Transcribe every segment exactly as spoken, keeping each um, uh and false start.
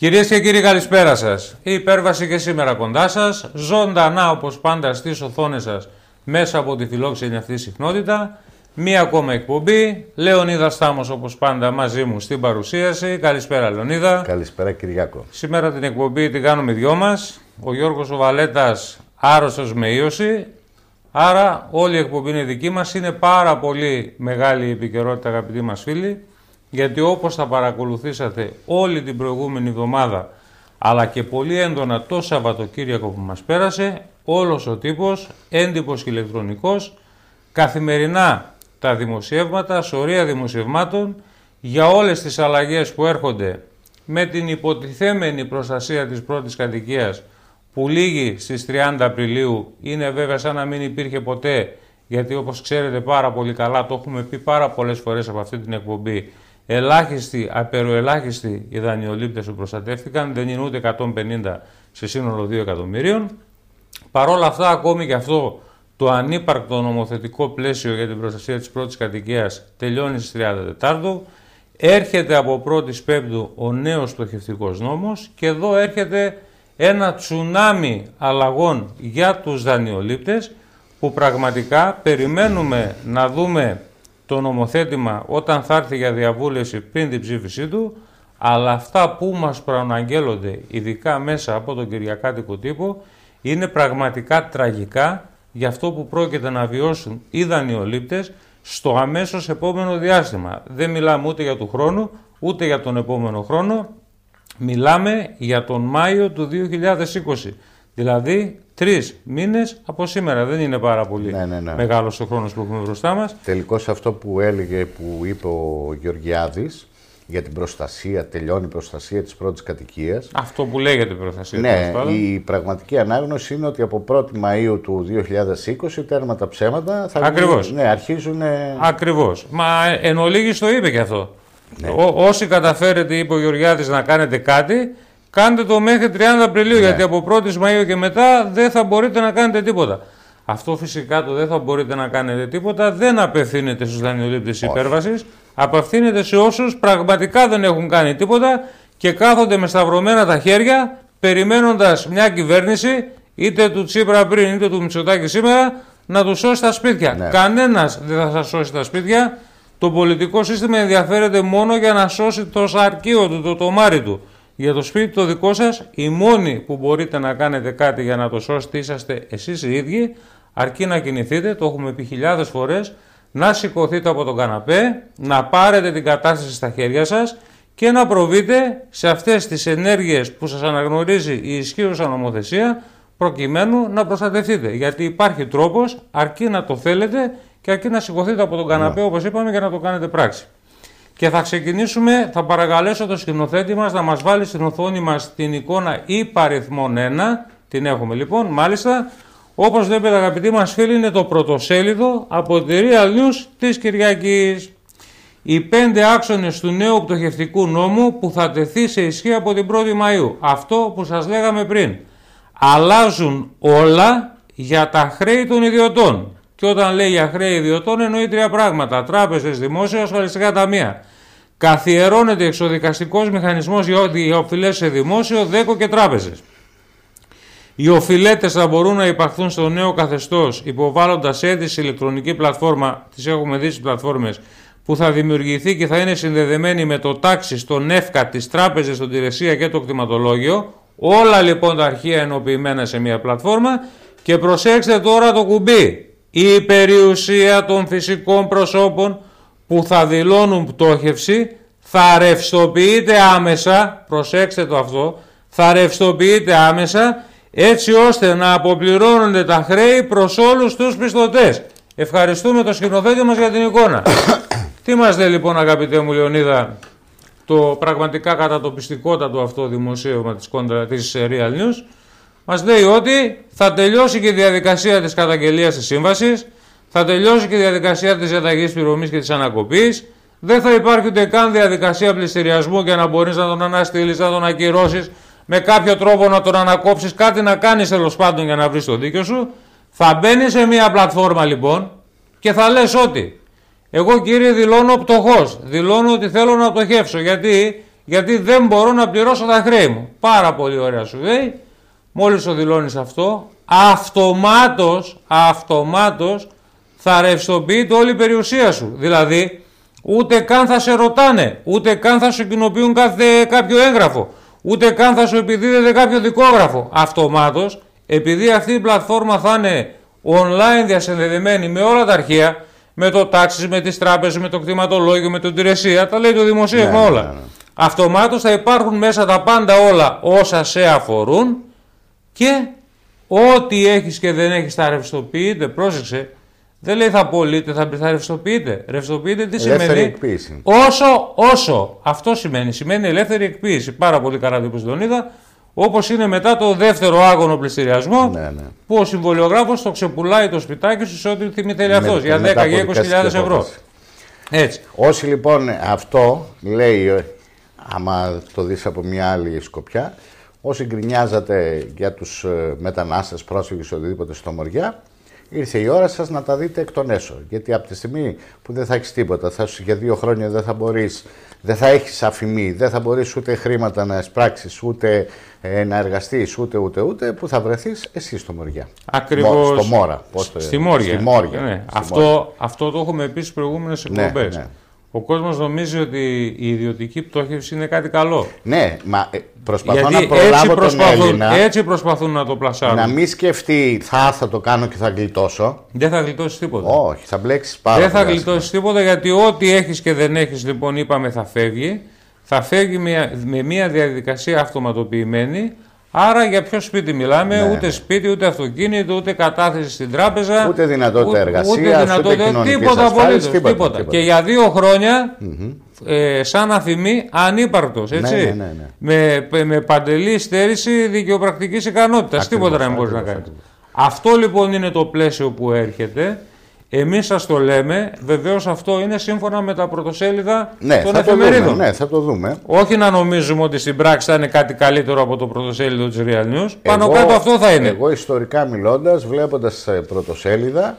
Κυρίες και κύριοι, καλησπέρα σας. Η υπέρβαση και σήμερα κοντά σας, ζωντανά όπως πάντα στις οθόνες σας, μέσα από τη φιλόξενη αυτή συχνότητα. Μία ακόμα εκπομπή. Λεωνίδας Στάμος όπως πάντα μαζί μου στην παρουσίαση. Καλησπέρα Λεωνίδα. Καλησπέρα Κυριάκο. Σήμερα την εκπομπή την κάνουμε δυο μας. Ο Γιώργος ο Βαλέτας άρρωστος με ίωση. Άρα όλη η εκπομπή είναι δική μας. Είναι πάρα πολύ μεγάλη η επικαιρότητα, αγαπητοί μας φίλοι. Γιατί όπως θα παρακολουθήσατε όλη την προηγούμενη εβδομάδα, αλλά και πολύ έντονα το Σαββατοκύριακο που μας πέρασε, όλος ο τύπος, έντυπος και ηλεκτρονικός, καθημερινά τα δημοσιεύματα, σωρία δημοσιευμάτων για όλες τις αλλαγές που έρχονται με την υποτιθέμενη προστασία της πρώτης κατοικίας που λήγει στις τριάντα Απριλίου. Είναι βέβαια σαν να μην υπήρχε ποτέ, γιατί όπως ξέρετε πάρα πολύ καλά, το έχουμε πει πάρα πολλές φορές από αυτή την εκπομπή, ελάχιστοι, απεροελάχιστοι οι δανειολήπτες που προστατεύτηκαν, δεν είναι ούτε εκατόν πενήντα σε σύνολο δύο εκατομμυρίων. Παρ' όλα αυτά, ακόμη και αυτό το ανύπαρκτο νομοθετικό πλαίσιο για την προστασία της πρώτης κατοικίας τελειώνει στις τριάντα Τετάρτου. Έρχεται από πρώτη Πέμπτου ο νέος στοχευτικός νόμος και εδώ έρχεται ένα τσουνάμι αλλαγών για τους δανειολήπτες που πραγματικά περιμένουμε να δούμε το νομοθέτημα όταν θα έρθει για διαβούλευση πριν την ψήφισή του, αλλά αυτά που μας προαναγγέλλονται ειδικά μέσα από τον Κυριακάτικο τύπο είναι πραγματικά τραγικά για αυτό που πρόκειται να βιώσουν οι δανειολήπτες στο αμέσως επόμενο διάστημα. Δεν μιλάμε ούτε για του χρόνου, ούτε για τον επόμενο χρόνο. Μιλάμε για τον Μάιο του δύο χιλιάδες είκοσι. Δηλαδή, τρεις μήνες από σήμερα. Δεν είναι πάρα πολύ ναι, ναι, ναι. μεγάλος ο χρόνος που έχουμε μπροστά μας. Τελικώς αυτό που έλεγε, που είπε ο Γεωργιάδης, για την προστασία, τελειώνει η προστασία της πρώτης κατοικίας. Αυτό που λέγεται προστασία. Ναι, η πραγματική ανάγνωση είναι ότι από πρώτη Μαΐου του δύο χιλιάδες είκοσι, τέρμα τα ψέματα, θα Ακριβώς. Ναι, αρχίζουν... Ακριβώς. Μα εν ολίγης το είπε και αυτό. Ναι. Ό, όσοι καταφέρετε, είπε ο Γεωργιάδης, να κάνετε κάτι, κάντε το μέχρι τριάντα Απριλίου, ναι. γιατί από πρώτη Μαΐου και μετά δεν θα μπορείτε να κάνετε τίποτα. Αυτό φυσικά το δεν θα μπορείτε να κάνετε τίποτα δεν απευθύνεται στους δανειολήπτες υπέρβασης, απευθύνεται σε όσους πραγματικά δεν έχουν κάνει τίποτα και κάθονται με σταυρωμένα τα χέρια περιμένοντας μια κυβέρνηση, είτε του Τσίπρα πριν είτε του Μητσοτάκη σήμερα, να τους σώσει τα σπίτια. Ναι. Κανένας δεν θα σας σώσει τα σπίτια. Το πολιτικό σύστημα ενδιαφέρεται μόνο για να σώσει το σαρκείο του, το τομάρι του. Για το σπίτι το δικό σας, οι μόνοι που μπορείτε να κάνετε κάτι για να το σώσετε είσαστε εσείς οι ίδιοι, αρκεί να κινηθείτε, το έχουμε πει χιλιάδες φορές, να σηκωθείτε από τον καναπέ, να πάρετε την κατάσταση στα χέρια σας και να προβείτε σε αυτές τις ενέργειες που σας αναγνωρίζει η ισχύουσα νομοθεσία, προκειμένου να προστατευτείτε. Γιατί υπάρχει τρόπος, αρκεί να το θέλετε και αρκεί να σηκωθείτε από τον καναπέ, όπως είπαμε, για να το κάνετε πράξη. Και θα ξεκινήσουμε, θα παρακαλέσω το σκηνοθέτη μας να μας βάλει στην οθόνη μας την εικόνα υπαριθμών ένα, την έχουμε λοιπόν, μάλιστα. Όπως βλέπετε αγαπητοί μας φίλοι, είναι το πρωτοσέλιδο από τη Real News της Κυριακής. Οι πέντε άξονες του νέου πτωχευτικού νόμου που θα τεθεί σε ισχύ από την πρώτη Μαΐου. Αυτό που σας λέγαμε πριν. Αλλάζουν όλα για τα χρέη των ιδιωτών. Και όταν λέει για χρέη ιδιωτών εννοεί τρία πράγματα. Τράπεζες, δημόσια, ασφαλιστικά ταμεία. Καθιερώνεται εξοδικαστικός μηχανισμός για οφειλές σε δημόσιο, δέκο και τράπεζες. Οι οφειλέτες θα μπορούν να υπαχθούν στο νέο καθεστώς υποβάλλοντας αίτηση ηλεκτρονική πλατφόρμα, τις έχουμε δει στις πλατφόρμες, που θα δημιουργηθεί και θα είναι συνδεδεμένη με το τάξη, τον ΕΦΚΑ, τις τράπεζες, τον Τηρεσία και το κτηματολόγιο. Όλα λοιπόν τα αρχεία ενοποιημένα σε μια πλατφόρμα. Και προσέξτε τώρα το κουμπί. Η περιουσία των φυσικών προσώπων που θα δηλώνουν πτώχευση θα ρευστοποιείται άμεσα, προσέξτε το αυτό, θα ρευστοποιείται άμεσα έτσι ώστε να αποπληρώνονται τα χρέη προς όλους τους πιστωτές. Ευχαριστούμε το σκηνοθέτη μας για την εικόνα. Τι μας λέει λοιπόν αγαπητέ μου Λεωνίδα το πραγματικά κατατοπιστικότατο αυτό δημοσίευμα της, της Real News? Μας λέει ότι θα τελειώσει και η διαδικασία της καταγγελίας της σύμβασης, θα τελειώσει και η διαδικασία της διαταγής πληρωμής και της ανακοπής, δεν θα υπάρχει ούτε καν διαδικασία πληστηριασμού για να μπορείς να τον αναστείλεις, να τον ακυρώσεις, με κάποιο τρόπο να τον ανακόψεις, κάτι να κάνεις τέλος πάντων για να βρεις το δίκιο σου. Θα μπαίνεις σε μια πλατφόρμα λοιπόν και θα λες ότι εγώ κύριε δηλώνω πτωχός, δηλώνω ότι θέλω να πτωχεύσω, γιατί γιατί δεν μπορώ να πληρώσω τα χρέη μου. Πάρα πολύ ωραία σου λέει. Μόλις το δηλώνεις αυτό, αυτομάτως, αυτομάτως θα ρευστοποιείται όλη η περιουσία σου. Δηλαδή, ούτε καν θα σε ρωτάνε, ούτε καν θα σου κοινοποιούν κάθε, κάποιο έγγραφο, ούτε καν θα σου επιδίδεται κάποιο δικόγραφο. Αυτομάτως, επειδή αυτή η πλατφόρμα θα είναι online διασυνδεδεμένη με όλα τα αρχεία, με το τάξη, με τις τράπεζες, με το κτηματολόγιο, με την υπηρεσία, τα λέει το δημοσίευμα, ναι, όλα. Ναι, ναι. Αυτομάτως θα υπάρχουν μέσα τα πάντα όλα όσα σε αφορούν και ό,τι έχεις και δεν έχεις θα ρευστοποιείται. Πρόσεξε, δεν λέει θα πωλείται, θα, θα ρευστοποιείται. Ρευστοποιείται τι ελεύθερη σημαίνει. Εκποίηση. Όσο, όσο. Αυτό σημαίνει. Σημαίνει ελεύθερη εκποίηση. Πάρα πολύ καλά δίπλα στον είδα. Όπως είναι μετά το δεύτερο άγωνο πληστηριασμό, ναι, ναι, που ο συμβολιογράφος το ξεπουλάει το σπιτάκι σου σε ό,τι θυμηθεί αυτός για δέκα και είκοσι χιλιάδες ευρώ. Έτσι. Όσοι λοιπόν αυτό λέει, άμα το δεις από μια άλλη σκοπιά, όσοι γκρινιάζατε για τους μετανάστες, πρόσφυγες, οτιδήποτε στο Μοριά, ήρθε η ώρα σας να τα δείτε εκ των έσω. Γιατί από τη στιγμή που δεν θα έχεις τίποτα, θα σου, για δύο χρόνια δεν θα μπορείς, δεν θα έχεις αφημή, δεν θα μπορείς ούτε χρήματα να εισπράξεις, ούτε ε, να εργαστείς, ούτε ούτε ούτε, που θα βρεθείς εσύ στο Μοριά. Ακριβώς. Μο, στο Μόρα. Πώς το... Στη Μόρια. Στη Μόρια. Ναι. Στη αυτό, Μόρια. Αυτό το έχουμε πει στις προηγούμενες εκπομπές. Ναι, ναι. Ο κόσμος νομίζει ότι η ιδιωτική πτώχευση είναι κάτι καλό. Ναι, μα προσπαθώ γιατί να προλάβω τον Έλληνα. Έτσι προσπαθούν να το πλασάρουν. Να μην σκεφτεί θα, θα το κάνω και θα γλιτώσω. Δεν θα γλιτώσεις τίποτα. Όχι, θα μπλέξεις πάρα πολύ. Δεν θα γλιτώσεις τίποτα, γιατί ό,τι έχεις και δεν έχεις, λοιπόν, είπαμε, θα φεύγει. Θα φεύγει με, με μια διαδικασία αυτοματοποιημένη. Άρα για ποιο σπίτι μιλάμε, ναι, ούτε σπίτι, ούτε αυτοκίνητο, ούτε κατάθεση στην τράπεζα, ούτε δυνατότητα εργασίας, ούτε, δυνατότητα, ούτε κοινωνικής τίποτα ασφάλειας, τίποτα, τίποτα. τίποτα. Και για δύο χρόνια, mm-hmm, ε, σαν αφημή, ανύπαρκτος, έτσι, ναι, ναι, ναι, ναι. Με, με παντελή στέρηση δικαιοπρακτικής ικανότητας, τίποτα να μην μπορείς να κάνεις. Αυτό λοιπόν είναι το πλαίσιο που έρχεται. Εμείς σας το λέμε, βεβαίως αυτό είναι σύμφωνα με τα πρωτοσέλιδα, ναι, των εφημερίδων. Ναι, θα το δούμε. Όχι να νομίζουμε ότι στην πράξη θα είναι κάτι καλύτερο από το πρωτοσέλιδο της Real News. Πάνω εγώ, κάτω αυτό θα είναι. Εγώ ιστορικά μιλώντας, βλέποντας πρωτοσέλιδα,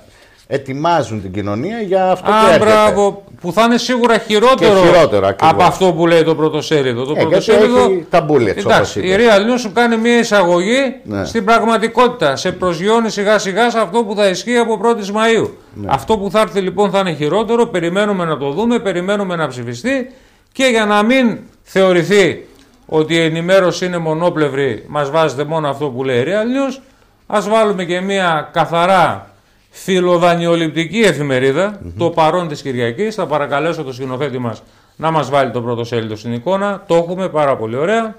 ετοιμάζουν την κοινωνία για αυτό α, που έρχεται. Μπράβο, που θα είναι σίγουρα χειρότερο, χειρότερο από αυτό που λέει το πρωτοσέλιδο. Το ε, πρωτοσέλιδο έχει τα bullets, όπως είπε. Η Real News σου κάνει μια εισαγωγή, ναι, στην πραγματικότητα. Σε προσγειώνει σιγά σιγά σε αυτό που θα ισχύει από πρώτη Μαΐου. Ναι. Αυτό που θα έρθει λοιπόν θα είναι χειρότερο. Περιμένουμε να το δούμε, περιμένουμε να ψηφιστεί. Και για να μην θεωρηθεί ότι η ενημέρωση είναι μονόπλευρη, μας βάζετε μόνο αυτό που λέει η Real News, ας βάλουμε και μια καθαρά φιλοδανειοληπτική εφημερίδα, mm-hmm, το παρόν της Κυριακής. Θα παρακαλέσω το σκηνοθέτη μας να μας βάλει το πρωτοσέλιδο στην εικόνα. Το έχουμε πάρα πολύ ωραία.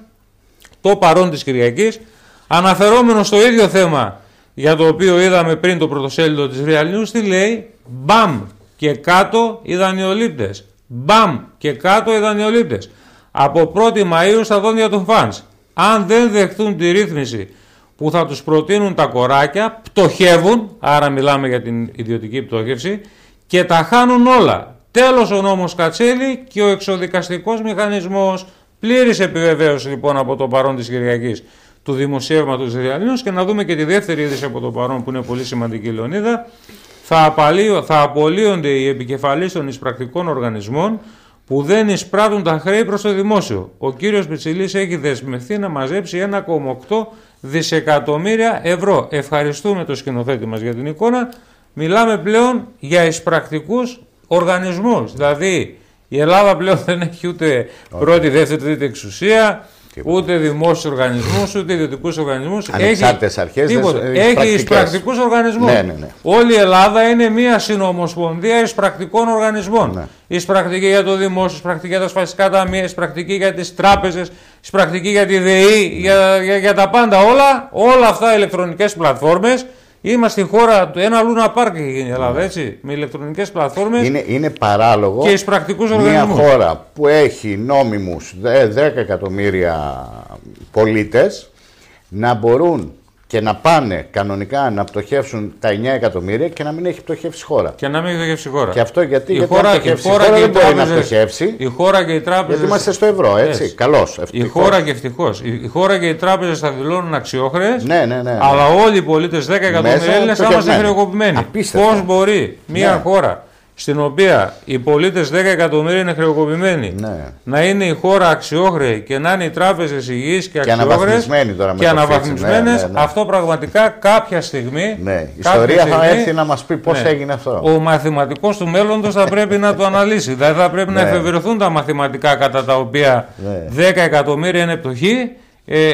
Το παρόν της Κυριακής. Αναφερόμενο στο ίδιο θέμα για το οποίο είδαμε πριν το πρωτοσέλιδο της Real News, τι λέει? Μπαμ και κάτω οι δανειολήπτες. Μπαμ και κάτω οι δανειολήπτες. Από πρώτη Μαΐου στα δόντια των φανς. Αν δεν δεχτούν τη ρύθμιση που θα τους προτείνουν τα κοράκια, πτωχεύουν, άρα μιλάμε για την ιδιωτική πτώχευση, και τα χάνουν όλα. Τέλος ο νόμος Κατσέλη και ο εξοδικαστικός μηχανισμός. Πλήρης επιβεβαίωση λοιπόν από το παρόν της Κυριακής του δημοσίευματος της Real News. Και να δούμε και τη δεύτερη είδηση από το παρόν που είναι πολύ σημαντική, Λεωνίδα. Θα, απαλείω, θα απολύονται οι επικεφαλείς των εισπρακτικών οργανισμών που δεν εισπράττουν τα χρέη προς το δημόσιο. Ο κύριος Μητσιλής έχει δεσμευθεί να μαζέψει ένα κόμμα οκτώ δισεκατομμύρια ευρώ. Ευχαριστούμε το σκηνοθέτη μας για την εικόνα. Μιλάμε πλέον για εισπρακτικούς οργανισμούς. Δηλαδή η Ελλάδα πλέον δεν έχει ούτε okay. πρώτη, δεύτερη, τρίτη εξουσία, τίποτα. Ούτε δημόσιους οργανισμούς, ούτε ιδιωτικούς οργανισμούς. Ανεξάρτητες αρχές. Έχει εισπρακτικούς οργανισμούς. Ναι, ναι, ναι. Όλη η Ελλάδα είναι μια συνομοσπονδία εισπρακτικών οργανισμών. Ναι. Εισπρακτική για το δημόσιο, εισπρακτική για τα ασφαλιστικά ταμεία, εισπρακτική για τις τράπεζες, εισπρακτική για τη ΔΕΗ, ναι. για, για, για τα πάντα όλα. Όλα αυτά ηλεκτρονικές πλατφόρμες. Είμαστε στη χώρα του. Ένα Λούνα Πάρκ έχει γίνει η Ελλάδα, έτσι. Με ηλεκτρονικές πλατφόρμες. Είναι, είναι παράλογο. Και εισπρακτικούς οργανισμούς. Μια χώρα που έχει νόμιμους δέκα εκατομμύρια πολίτες να μπορούν και να πάνε κανονικά να πτωχεύσουν τα εννιά εκατομμύρια και να μην έχει πτωχεύσει χώρα. Και να μην έχει πτωχεύσει χώρα. Και αυτό γιατί? Η γιατί χώρα, η χώρα, χώρα δεν μπορεί να πτωχεύσει. Η χώρα και οι τράπεζες. Γιατί είμαστε στο ευρώ, έτσι. Yes. Καλώς. Ευτυχώς. Η χώρα και ευτυχώς. Η χώρα και οι τράπεζες θα δηλώνουν αξιόχρεες. Ναι, ναι, ναι, ναι. Αλλά όλοι οι πολίτες, δέκα εκατομμύρια Έλληνες, θα είμαστε χρεοκοπημένοι. Πώς μπορεί μια ναι. χώρα στην οποία οι πολίτες δέκα εκατομμύρια είναι χρεοκοπημένοι, ναι. να είναι η χώρα αξιόχρεη και να είναι οι τράπεζες υγιείς και αξιόχρεες και αναβαθμισμένες, ναι, ναι. αυτό πραγματικά κάποια στιγμή... Ναι. Η ιστορία στιγμή, θα έρθει να μας πει πώς ναι. έγινε αυτό. Ο μαθηματικός του μέλλοντος θα πρέπει να το αναλύσει. Δηλαδή θα πρέπει ναι. να εφευρεθούν τα μαθηματικά κατά τα οποία ναι. δέκα εκατομμύρια είναι πτωχοί,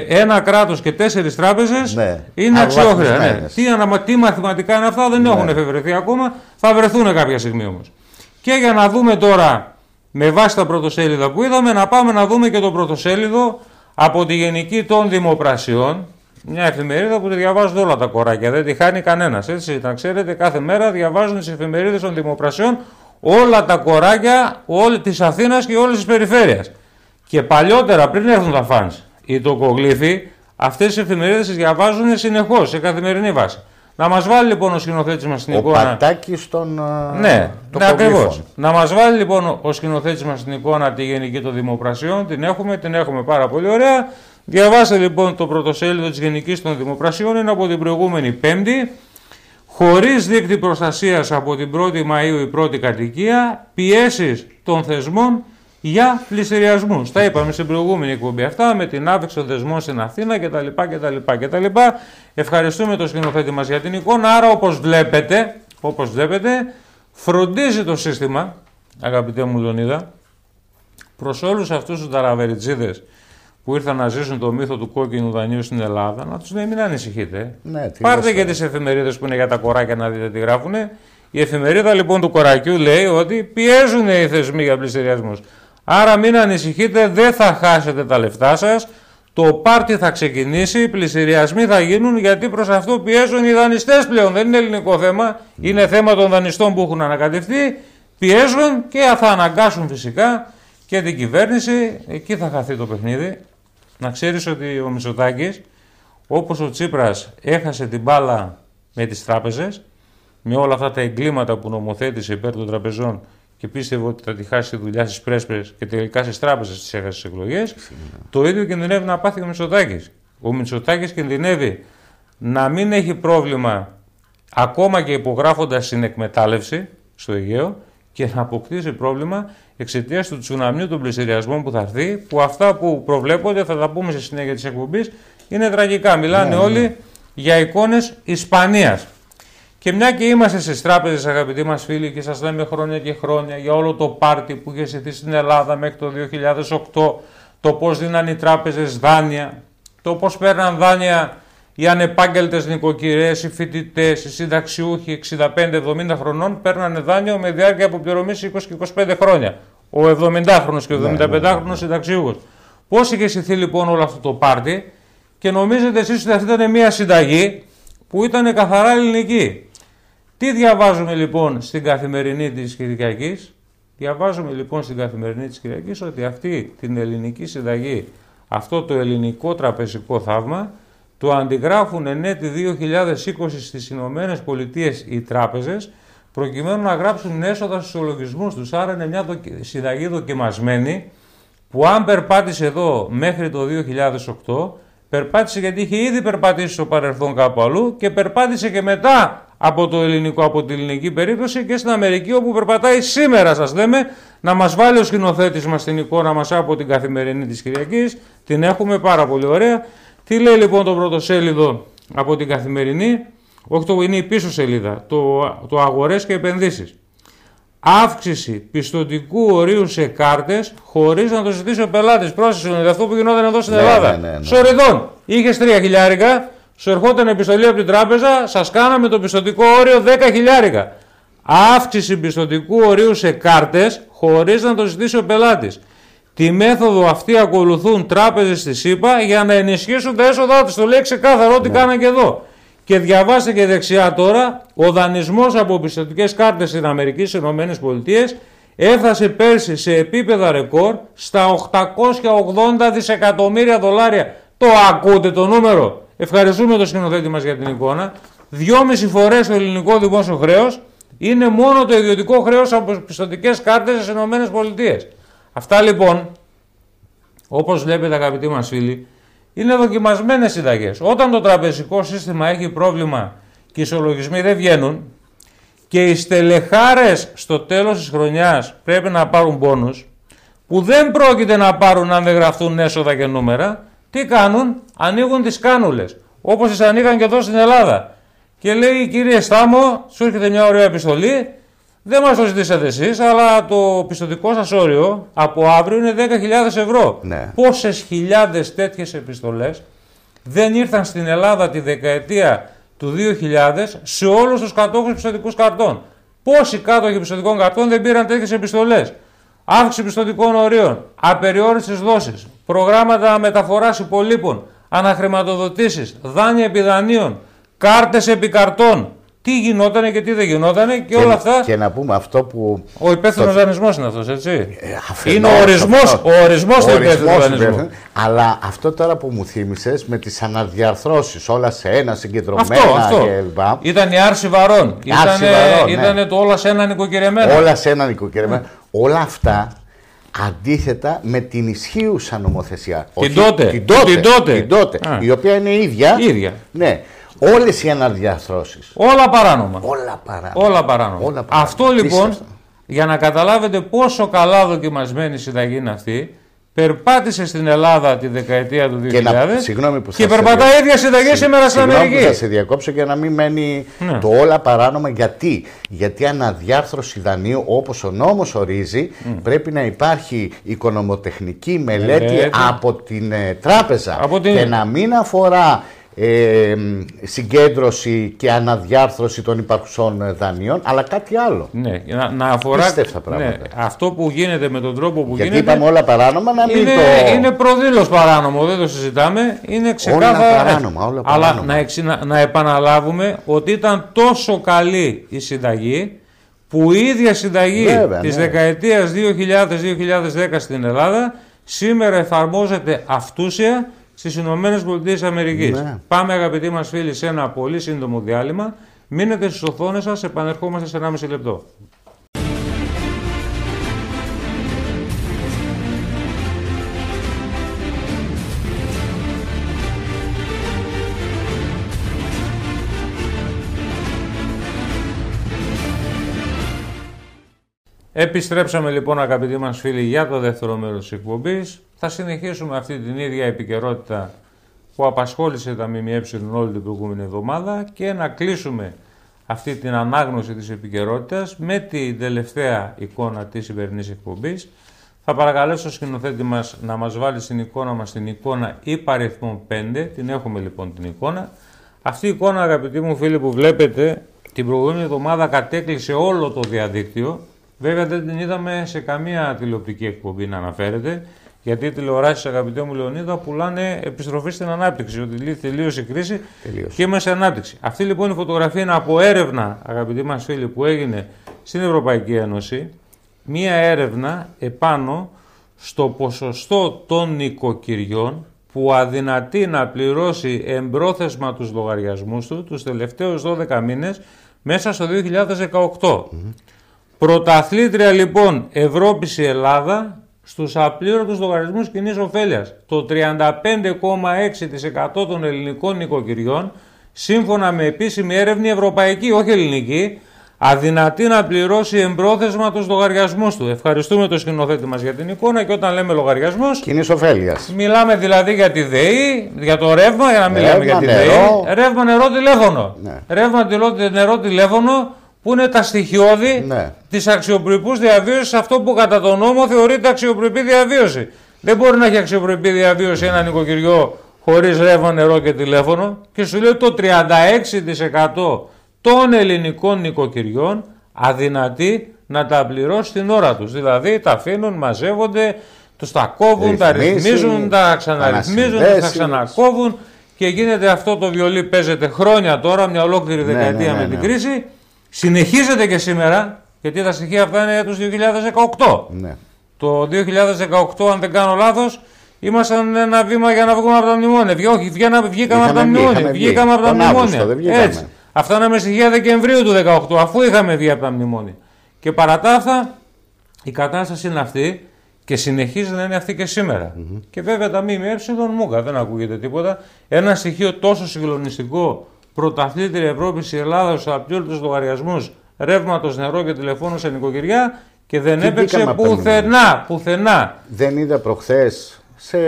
ένα κράτος και τέσσερις τράπεζες ναι. είναι αξιόχρεα. Ναι. Τι, ανα, τι μαθηματικά είναι αυτά, δεν ναι. έχουν εφευρεθεί ακόμα, θα βρεθούν κάποια στιγμή όμως. Και για να δούμε τώρα, με βάση τα πρωτοσέλιδα που είδαμε, να πάμε να δούμε και το πρωτοσέλιδο από τη Γενική των Δημοπρασιών, μια εφημερίδα που τη διαβάζουν όλα τα κοράκια, δεν τη χάνει κανένας. Έτσι, να ξέρετε, κάθε μέρα διαβάζουν τις εφημερίδες των Δημοπρασιών όλα τα κοράκια της Αθήνας και όλης της περιφέρειας. Και παλιότερα, πριν έρθουν τα φανς. Οι τοκογλύφοι αυτές τις εφημερίδες τις διαβάζουν συνεχώς, σε καθημερινή βάση. Να μας βάλει λοιπόν ο σκηνοθέτης μας στην ο εικόνα... Ο Πατάκης των ναι, ναι, ακριβώς. Να μας βάλει λοιπόν ο σκηνοθέτης μας στην εικόνα τη Γενική των Δημοπρασιών. Την έχουμε, την έχουμε πάρα πολύ ωραία. Διαβάστε λοιπόν το πρωτοσέλιδο της Γενικής των Δημοπρασιών. Είναι από την προηγούμενη Πέμπτη. Χωρίς δίκτυ προστασίας από την πρώτη Μαΐου η πρώτη κατοικία, πιέσεις των θεσμών για πληστηριασμούς. Τα είπαμε στην προηγούμενη εκπομπή αυτά με την άφηξη των δεσμών στην Αθήνα κτλ. Ευχαριστούμε τον σκηνοθέτη μας για την εικόνα. Άρα, όπως βλέπετε, όπως βλέπετε, φροντίζει το σύστημα, αγαπητέ μου Λεωνίδα, προς όλους αυτούς τους ταραβεριτζίδες που ήρθαν να ζήσουν το μύθο του κόκκινου δανείου στην Ελλάδα, να τους λέει μην ανησυχείτε. Ναι, πάρτε και τις εφημερίδες που είναι για τα κοράκια να δείτε τι γράφουνε. Η εφημερίδα λοιπόν του κορακιού λέει ότι πιέζουν οι θεσμοί για πληστηριασμούς. Άρα μην ανησυχείτε, δεν θα χάσετε τα λεφτά σας, το πάρτι θα ξεκινήσει, οι πληστηριασμοί θα γίνουν γιατί προς αυτό πιέζουν οι δανειστές πλέον. Δεν είναι ελληνικό θέμα, είναι θέμα των δανειστών που έχουν ανακατευθεί, πιέζουν και θα αναγκάσουν φυσικά και την κυβέρνηση, εκεί θα χαθεί το παιχνίδι. Να ξέρεις ότι ο Μητσοτάκης, όπως ο Τσίπρας έχασε την μπάλα με τις τράπεζες, με όλα αυτά τα εγκλήματα που νομοθέτησε υπέρ των τραπεζών και πίστευε ότι θα τη χάσει τη δουλειά στις πρέσπες και τελικά στις τράπεζες τις έχασε τις εκλογές, το ίδιο κινδυνεύει να πάθει ο Μητσοτάκης. Ο Μητσοτάκης κινδυνεύει να μην έχει πρόβλημα ακόμα και υπογράφοντας συνεκμετάλλευση στο Αιγαίο και να αποκτήσει πρόβλημα εξαιτίας του τσουναμιού των πληστηριασμών που θα έρθει, που αυτά που προβλέπονται, θα τα πούμε στη συνέχεια της εκπομπής, είναι τραγικά. Μιλάνε yeah. όλοι για εικόνες Ισπανίας. Και μια και είμαστε στις τράπεζες, αγαπητοί μας φίλοι, και σας λέμε χρόνια και χρόνια για όλο το πάρτι που είχε στηθεί στην Ελλάδα μέχρι το δύο χιλιάδες οκτώ, το πώς δίναν οι τράπεζες δάνεια, το πώς παίρναν δάνεια οι ανεπάγγελτες νοικοκυρές, οι φοιτητές, οι συνταξιούχοι εξήντα πέντε εβδομήντα χρονών, παίρνανε δάνειο με διάρκεια αποπληρωμής είκοσι και είκοσι πέντε χρόνια. Ο εβδομηντάχρονος και ο εβδομηνταπεντάχρονος συνταξιούχος. Πώς είχε στηθεί λοιπόν όλο αυτό το πάρτι, και νομίζετε εσείς ότι αυτή ήταν μια συνταγή που ήταν καθαρά ελληνική. Τι διαβάζουμε λοιπόν στην Καθημερινή της Κυριακής? Διαβάζουμε λοιπόν στην Καθημερινή της Κυριακής ότι αυτή την ελληνική συνταγή, αυτό το ελληνικό τραπεζικό θαύμα, το αντιγράφουν εν έτη δύο χιλιάδες είκοσι στις Ηνωμένες Πολιτείες οι τράπεζες, προκειμένου να γράψουν έσοδα στους ολογισμούς τους. Άρα είναι μια συνταγή δοκιμασμένη που αν περπάτησε εδώ μέχρι το δύο χιλιάδες οκτώ, περπάτησε γιατί είχε ήδη περπατήσει στο παρελθόν κάπου αλλού και περπάτησε και μετά από το ελληνικό, από την ελληνική περίπτωση και στην Αμερική, όπου περπατάει σήμερα, σας λέμε. Να μας βάλει ο σκηνοθέτης μας την εικόνα μας από την Καθημερινή της Κυριακής. Την έχουμε πάρα πολύ ωραία. Τι λέει λοιπόν το πρωτοσέλιδο από την Καθημερινή? Όχι, το είναι η πίσω σελίδα. Το, το αγορές και επενδύσεις. Αύξηση πιστωτικού ορίου σε κάρτες χωρίς να το ζητήσει ο πελάτης. Πρόσεξε, αυτό που γινόταν εδώ στην ναι, Ελλάδα. Ναι, ναι, ναι. Σοριδών. Είχες τρία χιλιάρικα. Σου ερχόταν επιστολή από την τράπεζα, σας κάναμε το πιστωτικό όριο δέκα χιλιάρικα. Αύξηση πιστωτικού ορίου σε κάρτες χωρίς να το ζητήσει ο πελάτης. Τη μέθοδο αυτή ακολουθούν τράπεζες της ΗΠΑ για να ενισχύσουν τα έσοδά τους. Το λέει ξεκάθαρο ότι ναι. κάναν και εδώ. Και διαβάστε και δεξιά τώρα, ο δανεισμός από πιστωτικές κάρτες στην Αμερική, στις ΗΠΑ, έφτασε πέρσι σε επίπεδα ρεκόρ στα οκτακόσια ογδόντα δισεκατομμύρια δολάρια. Το ακούτε το νούμερο? Ευχαριστούμε τον σκηνοθέτη μας για την εικόνα. Δυόμιση φορές το ελληνικό δημόσιο χρέος είναι μόνο το ιδιωτικό χρέος από πιστωτικές κάρτες στις ΗΠΑ. Αυτά λοιπόν, όπως βλέπετε αγαπητοί μας φίλοι, είναι δοκιμασμένες συνταγές. Όταν το τραπεζικό σύστημα έχει πρόβλημα και οι ισολογισμοί δεν βγαίνουν Και οι στελεχάρες στο τέλος της χρονιάς πρέπει να πάρουν μπόνους που δεν πρόκειται να πάρουν αν δεν γραφτούν έσοδα και νούμερα. Τι κάνουν? Ανοίγουν τις κάνουλες, όπως τις ανοίγαν και εδώ στην Ελλάδα. Και λέει, κύριε Στάμο, σου έρχεται μια ωραία επιστολή. Δεν μας το ζητήσατε εσείς, αλλά το πιστωτικό σας όριο από αύριο είναι δέκα χιλιάδες ευρώ. Ναι. Πόσες χιλιάδες τέτοιες επιστολές δεν ήρθαν στην Ελλάδα τη δεκαετία του δύο χιλιάδες σε όλους τους κατόχους πιστωτικών καρτών? Πόσοι κάτοχοι πιστωτικών καρτών δεν πήραν τέτοιες επιστολές? Αύξηση πιστωτικών ορίων, απεριόριστες δόσεις, προγράμματα μεταφοράς υπολείπων, αναχρηματοδοτήσεις, δάνεια επιδανείων, κάρτες επικαρτών. Τι γινότανε και τι δεν γινότανε και, και όλα αυτά. Και να πούμε αυτό που. Ο υπεύθυνος το... δανεισμός είναι αυτός, έτσι. Ε, αφενός, είναι ο ορισμός, ο ορισμός του υπεύθυνου δανεισμού. Αλλά αυτό τώρα που μου θύμισες με τις αναδιαρθρώσεις, όλα σε ένα συγκεντρωμένα κλπ. Ήταν η άρση βαρών. Ήταν ναι. το όλα σε ένα νοικοκυριαμένο. Όλα σε ένα νοικοκυριαμένο. Mm. Όλα αυτά αντίθετα με την ισχύουσα νομοθεσία. Την τότε. Την τότε. Την τότε. Την τότε. Yeah. Η οποία είναι ίδια. ίδια. Ναι. Όλες οι αναδιαρθρώσεις. Όλα παράνομα. Όλα παράνομα. Όλα παράνομα. Όλα παράνομα. Αυτό λοιπόν, Ίσως. για να καταλάβετε πόσο καλά δοκιμασμένη η συνταγή είναι αυτή, περπάτησε στην Ελλάδα τη δεκαετία του δύο χιλιάδες και, να, που και περπατάει η ίδια συνταγή συ, σήμερα στην Αμερική. Θα σε διακόψω για να μην μένει ναι. το όλα παράνομα. Γιατί? Γιατί αναδιάρθρωση δανείου, όπως ο νόμος ορίζει, mm. πρέπει να υπάρχει οικονομοτεχνική μελέτη, μελέτη. από την ε, τράπεζα από την... και να μην αφορά Ε, συγκέντρωση και αναδιάρθρωση των υπαρχουσών δανείων, αλλά κάτι άλλο. Ναι, να, να αφορά ναι, αυτό που γίνεται με τον τρόπο που Γιατί γίνεται. Γιατί είπαμε όλα παράνομα, να μην είναι, το. Είναι προδήλως παράνομο, δεν το συζητάμε. Είναι ξεκάθαρα. Όλα παράνομα, όλα παράνομα. Αλλά να, να επαναλάβουμε ότι ήταν τόσο καλή η συνταγή που η ίδια συνταγή της ναι. δεκαετίας δύο χιλιάδες με δύο χιλιάδες δέκα στην Ελλάδα σήμερα εφαρμόζεται αυτούσια στις Ηνωμένες Πολιτείες Αμερικής. Ναι. Πάμε, αγαπητοί μας φίλοι, σε ένα πολύ σύντομο διάλειμμα. Μείνετε στις οθόνες σας, επανερχόμαστε σε ενάμιση λεπτό. Επιστρέψαμε λοιπόν, αγαπητοί μας φίλοι, για το δεύτερο μέρος της εκπομπής. Θα συνεχίσουμε αυτή την ίδια επικαιρότητα που απασχόλησε τα ΜΜΕ όλη την προηγούμενη εβδομάδα και να κλείσουμε αυτή την ανάγνωση της επικαιρότητας με την τελευταία εικόνα της σημερινής εκπομπής. Θα παρακαλέσω τον σκηνοθέτη μας να μας βάλει στην εικόνα μας την εικόνα υπαριθμών πέντε. Την έχουμε λοιπόν την εικόνα. Αυτή η εικόνα, αγαπητοί μου φίλοι, που βλέπετε, την προηγούμενη εβδομάδα κατέκλυσε όλο το διαδίκτυο. Βέβαια δεν την είδαμε σε καμία τηλεοπτική εκπομπή να αναφέρεται, γιατί οι τηλεοράσεις, αγαπητέ μου Λεωνίδα, πουλάνε επιστροφή στην ανάπτυξη, ότι τελείωσε η κρίση Τελείως. και είμαστε ανάπτυξη. Αυτή λοιπόν η φωτογραφία είναι από έρευνα, αγαπητοί μας φίλοι, που έγινε στην Ευρωπαϊκή Ένωση, μία έρευνα επάνω στο ποσοστό των νοικοκυριών που αδυνατεί να πληρώσει εμπρόθεσμα τους λογαριασμούς του τους τελευταίους δώδεκα μήνες μέσα στο δύο χιλιάδες δεκαοκτώ. Mm-hmm. Πρωταθλήτρια λοιπόν Ευρώπης η Ελλάδα στους απλήρωτους λογαριασμούς κοινής ωφέλειας. Το τριάντα πέντε κόμμα έξι τοις εκατό των ελληνικών νοικοκυριών, σύμφωνα με επίσημη έρευνη ευρωπαϊκή, όχι ελληνική, αδυνατεί να πληρώσει εμπρόθεσμα τους λογαριασμούς του. Ευχαριστούμε τον σκηνοθέτη μας για την εικόνα, και όταν λέμε λογαριασμός κοινής ωφέλειας, μιλάμε δηλαδή για τη ΔΕΗ, για το ρεύμα, για να μην μιλάμε για τη νερό. ΔΕΗ. Ρεύμα, νερό, τηλέφωνο. Ναι. Ρεύμα, νερό, τηλέφωνο. Που είναι τα στοιχειώδη ναι. της αξιοπρεπούς διαβίωσης, αυτό που κατά τον νόμο θεωρείται αξιοπρεπή διαβίωση. Δεν μπορεί να έχει αξιοπρεπή διαβίωση mm. ένα νοικοκυριό χωρίς ρεύμα, νερό και τηλέφωνο. Και σου λέει το τριάντα έξι τοις εκατό των ελληνικών νοικοκυριών αδυνατεί να τα πληρώσει την ώρα τους. Δηλαδή τα αφήνουν, μαζεύονται, τους τα κόβουν, Ρυθμίσουν, τα ρυθμίζουν, τα ξαναρυθμίζουν, τα ξανακόβουν και γίνεται αυτό το βιολί, παίζεται χρόνια τώρα, μια ολόκληρη δεκαετία ναι, ναι, ναι, ναι. με την κρίση. Συνεχίζεται και σήμερα, γιατί τα στοιχεία αυτά είναι έτος δύο χιλιάδες δεκαοκτώ. Ναι. Το δύο χιλιάδες δεκαοκτώ, αν δεν κάνω λάθος, ήμασταν ένα βήμα για να βγούμε από τα μνημόνια. Όχι, βγήκαμε είχαμε, από τα μνημόνια. Βγήκαμε από τα μνημόνια. Έτσι. Αυτά είναι με στοιχεία Δεκεμβρίου του δύο χιλιάδες δεκαοκτώ, αφού είχαμε βγει από τα μνημόνια. Και παρά τα αυτά, η κατάσταση είναι αυτή και συνεχίζει να είναι αυτή και σήμερα. Mm-hmm. Και βέβαια τα ΜΜΕ μούγκα, δεν ακούγεται τίποτα. Ένα στοιχείο τόσο συγκλονιστικό. Πρωταθλήτρια Ευρώπης η Ελλάδα στους απλήρωτους λογαριασμούς ρεύματος, νερό και τηλεφώνου σε νοικοκυριά και δεν τι έπαιξε πουθενά, πουθενά. Δεν είδα προχθές σε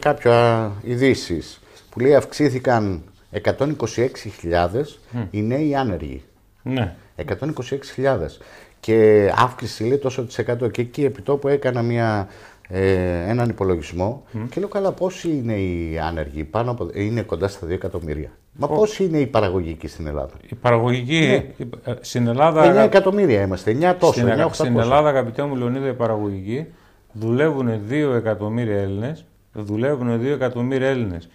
κάποια ειδήσεις που λέει αυξήθηκαν εκατόν είκοσι έξι χιλιάδες mm. οι νέοι άνεργοι. Ναι. εκατόν είκοσι έξι χιλιάδες. Και αύξηση λέει τόσο της εκατό. Και εκεί επί τόπου έκανα μια, ε, έναν υπολογισμό mm. και λέω καλά πόσοι είναι οι άνεργοι, πάνω από, είναι κοντά στα δύο εκατομμύρια. Μα oh. πόσοι είναι οι παραγωγικοί στην Ελλάδα. Οι παραγωγικοί ναι. στην Ελλάδα... εννιά εκατομμύρια είμαστε, εννιά τόσο, στην, εννιά οκτακόσια. Στην Ελλάδα αγαπητέ μου Λεωνίδα οι παραγωγικοί δουλεύουν δύο εκατομμύρια Έλληνες, δουλεύουν δύο εκατομμύρια Έλληνες.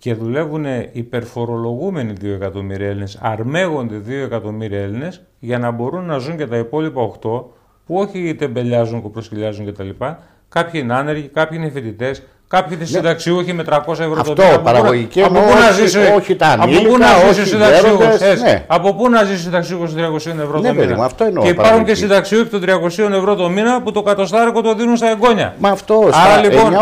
Και δουλεύουν υπερφορολογούμενοι δύο εκατομμύρια Έλληνες, αρμέγονται δύο εκατομμύρια Έλληνες για να μπορούν να ζουν και τα υπόλοιπα οκτώ που όχι τεμπελιάζουν, κοπροσκυλιάζουν κτλ. Κάποιοι είναι άνεργοι, κάποιοι είναι φοιτητές, κάποιοι είναι συνταξιούχοι με τριακόσια ευρώ το μήνα. Αυτό παραγωγική από πού να ζήσει ο συνταξιούχος των τριακοσίων ευρώ το μήνα. Αυτό εννοώ. Και υπάρχουν και συνταξιούχοι των τριακοσίων ευρώ το μήνα που το κατοστάρικο το δίνουν στα εγγόνια. Μα αυτό άρα λοιπόν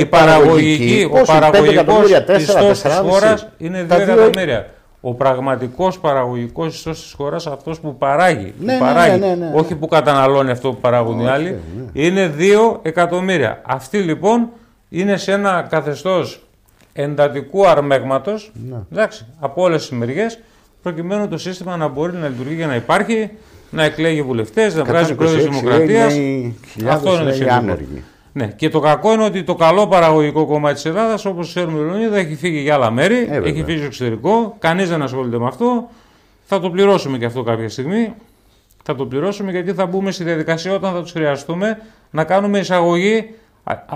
η παραγωγική, ο παραγωγικός ιστός της χώρας είναι δύο εκατομμύρια. Ο πραγματικός παραγωγικός ιστός της χώρας, αυτός που παράγει, ναι, που παράγει ναι, ναι, ναι, ναι. όχι που καταναλώνει αυτό που παράγουν οι άλλοι, ναι. είναι δύο εκατομμύρια. Αυτοί λοιπόν είναι σε ένα καθεστώς εντατικού αρμέγματος, ναι. εντάξει, από όλες τις μεριές, προκειμένου το σύστημα να μπορεί να λειτουργεί και να υπάρχει, να εκλέγει βουλευτές, να βγάζει πρόεδρο της Δημοκρατίας. Αυτό είναι το σύστημα. Ναι. Και το κακό είναι ότι το καλό παραγωγικό κομμάτι της Ελλάδας, όπως ξέρουμε η Λεωνίδα, έχει φύγει για άλλα μέρη, ε, έχει φύγει στο εξωτερικό, κανείς δεν ασχολείται με αυτό. Θα το πληρώσουμε και αυτό κάποια στιγμή. Θα το πληρώσουμε γιατί θα μπούμε στη διαδικασία όταν θα τους χρειαστούμε να κάνουμε εισαγωγή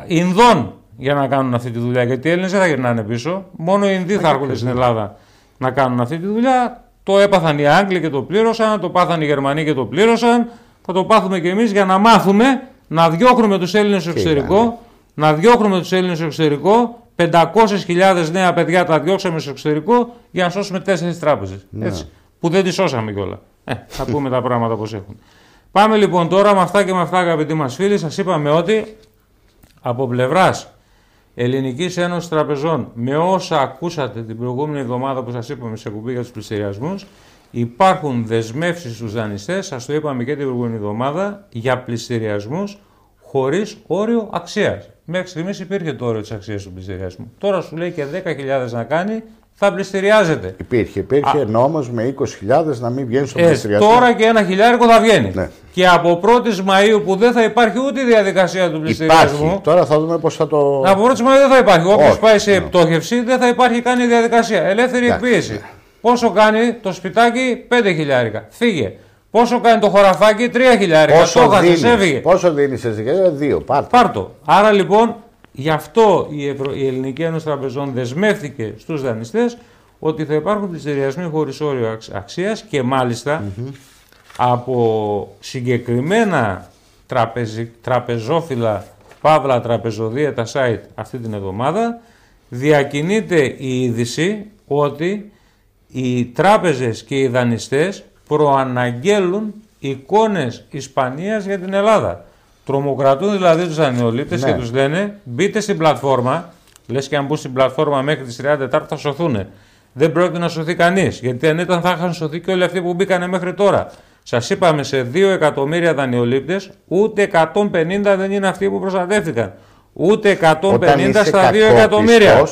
Ινδών για να κάνουν αυτή τη δουλειά. Γιατί οι Έλληνες δεν θα γυρνάνε πίσω, μόνο οι Ινδοί θα έρχονται στην Ελλάδα να κάνουν αυτή τη δουλειά. Το έπαθαν οι Άγγλοι και το πλήρωσαν, το πάθαν οι Γερμανοί και το πλήρωσαν. Θα το πάθουμε κι εμείς για να μάθουμε. Να διώχνουμε τους Έλληνες στο εξωτερικό, να διώχνουμε τους Έλληνες στο εξωτερικό, πεντακόσιες χιλιάδες νέα παιδιά τα διώξαμε στο εξωτερικό για να σώσουμε τέσσερις τράπεζες. Έτσι, που δεν τις σώσαμε κιόλα. Ε, θα πούμε τα πράγματα όπως έχουν. Πάμε λοιπόν τώρα με αυτά και με αυτά, αγαπητοί μας φίλοι. Σας είπαμε ότι από πλευράς Ελληνικής Ένωσης Τραπεζών, με όσα ακούσατε την προηγούμενη εβδομάδα που σας είπαμε σε κουμπί για τους πληστηριασμούς, υπάρχουν δεσμεύσεις στους δανειστές, σας το είπαμε και την προηγούμενη εβδομάδα, για πληστηριασμούς χωρίς όριο αξίας. Μέχρι στιγμής υπήρχε το όριο της αξίας του πληστηριασμού. Τώρα σου λέει και δέκα χιλιάδες να κάνει, θα πληστηριάζεται. Υπήρχε, υπήρχε, Α... ενώ όμως με είκοσι χιλιάδες να μην βγαίνει στο ε, πληστηριασμό. Τώρα και ένα χιλιάρικο θα βγαίνει. Ναι. Και από πρώτη Μαΐου που δεν θα υπάρχει ούτε η διαδικασία του πληστηριασμού. Υπάρχει. Τώρα θα δούμε πώς θα το. Από πρώτη Μαΐου δεν θα υπάρχει. Όποιος πάει σε πτώχευση δεν θα υπάρχει καν η διαδικασία. Ελεύθερη εκποίηση. Πόσο κάνει το σπιτάκι, πέντε χιλιάρικα. Φύγε. Πόσο κάνει το χωραφάκι, τρία χιλιάρικα. Το χάσες, έφυγε. Πόσο δίνεις εσύ, δύο, πάρτο. Πάρτο. Άρα λοιπόν, γι' αυτό η, Ευρω... η Ελληνική Ένωση Τραπεζών δεσμεύτηκε στους δανειστές ότι θα υπάρχουν πληστηριασμοί χωρίς όριο αξ... αξίας και μάλιστα mm-hmm. από συγκεκριμένα τραπεζι... τραπεζόφιλα, παύλα τραπεζοδία, τα site αυτή την εβδομάδα, διακινείται η είδηση ότι οι τράπεζες και οι δανειστές προαναγγέλουν εικόνες Ισπανίας για την Ελλάδα. Τρομοκρατούν δηλαδή τους δανειολήπτες ναι. και τους λένε μπείτε στην πλατφόρμα, λες και αν μπουν στην πλατφόρμα μέχρι τις τριάντα τετάρτη θα σωθούν. Δεν πρόκειται να σωθεί κανείς, γιατί αν ήταν θα είχαν σωθεί και όλοι αυτοί που μπήκανε μέχρι τώρα. Σας είπαμε σε δύο εκατομμύρια δανειολήπτες, ούτε εκατόν πενήντα δεν είναι αυτοί που προστατεύτηκαν. Ούτε εκατόν πενήντα στα δύο εκατομμύρια.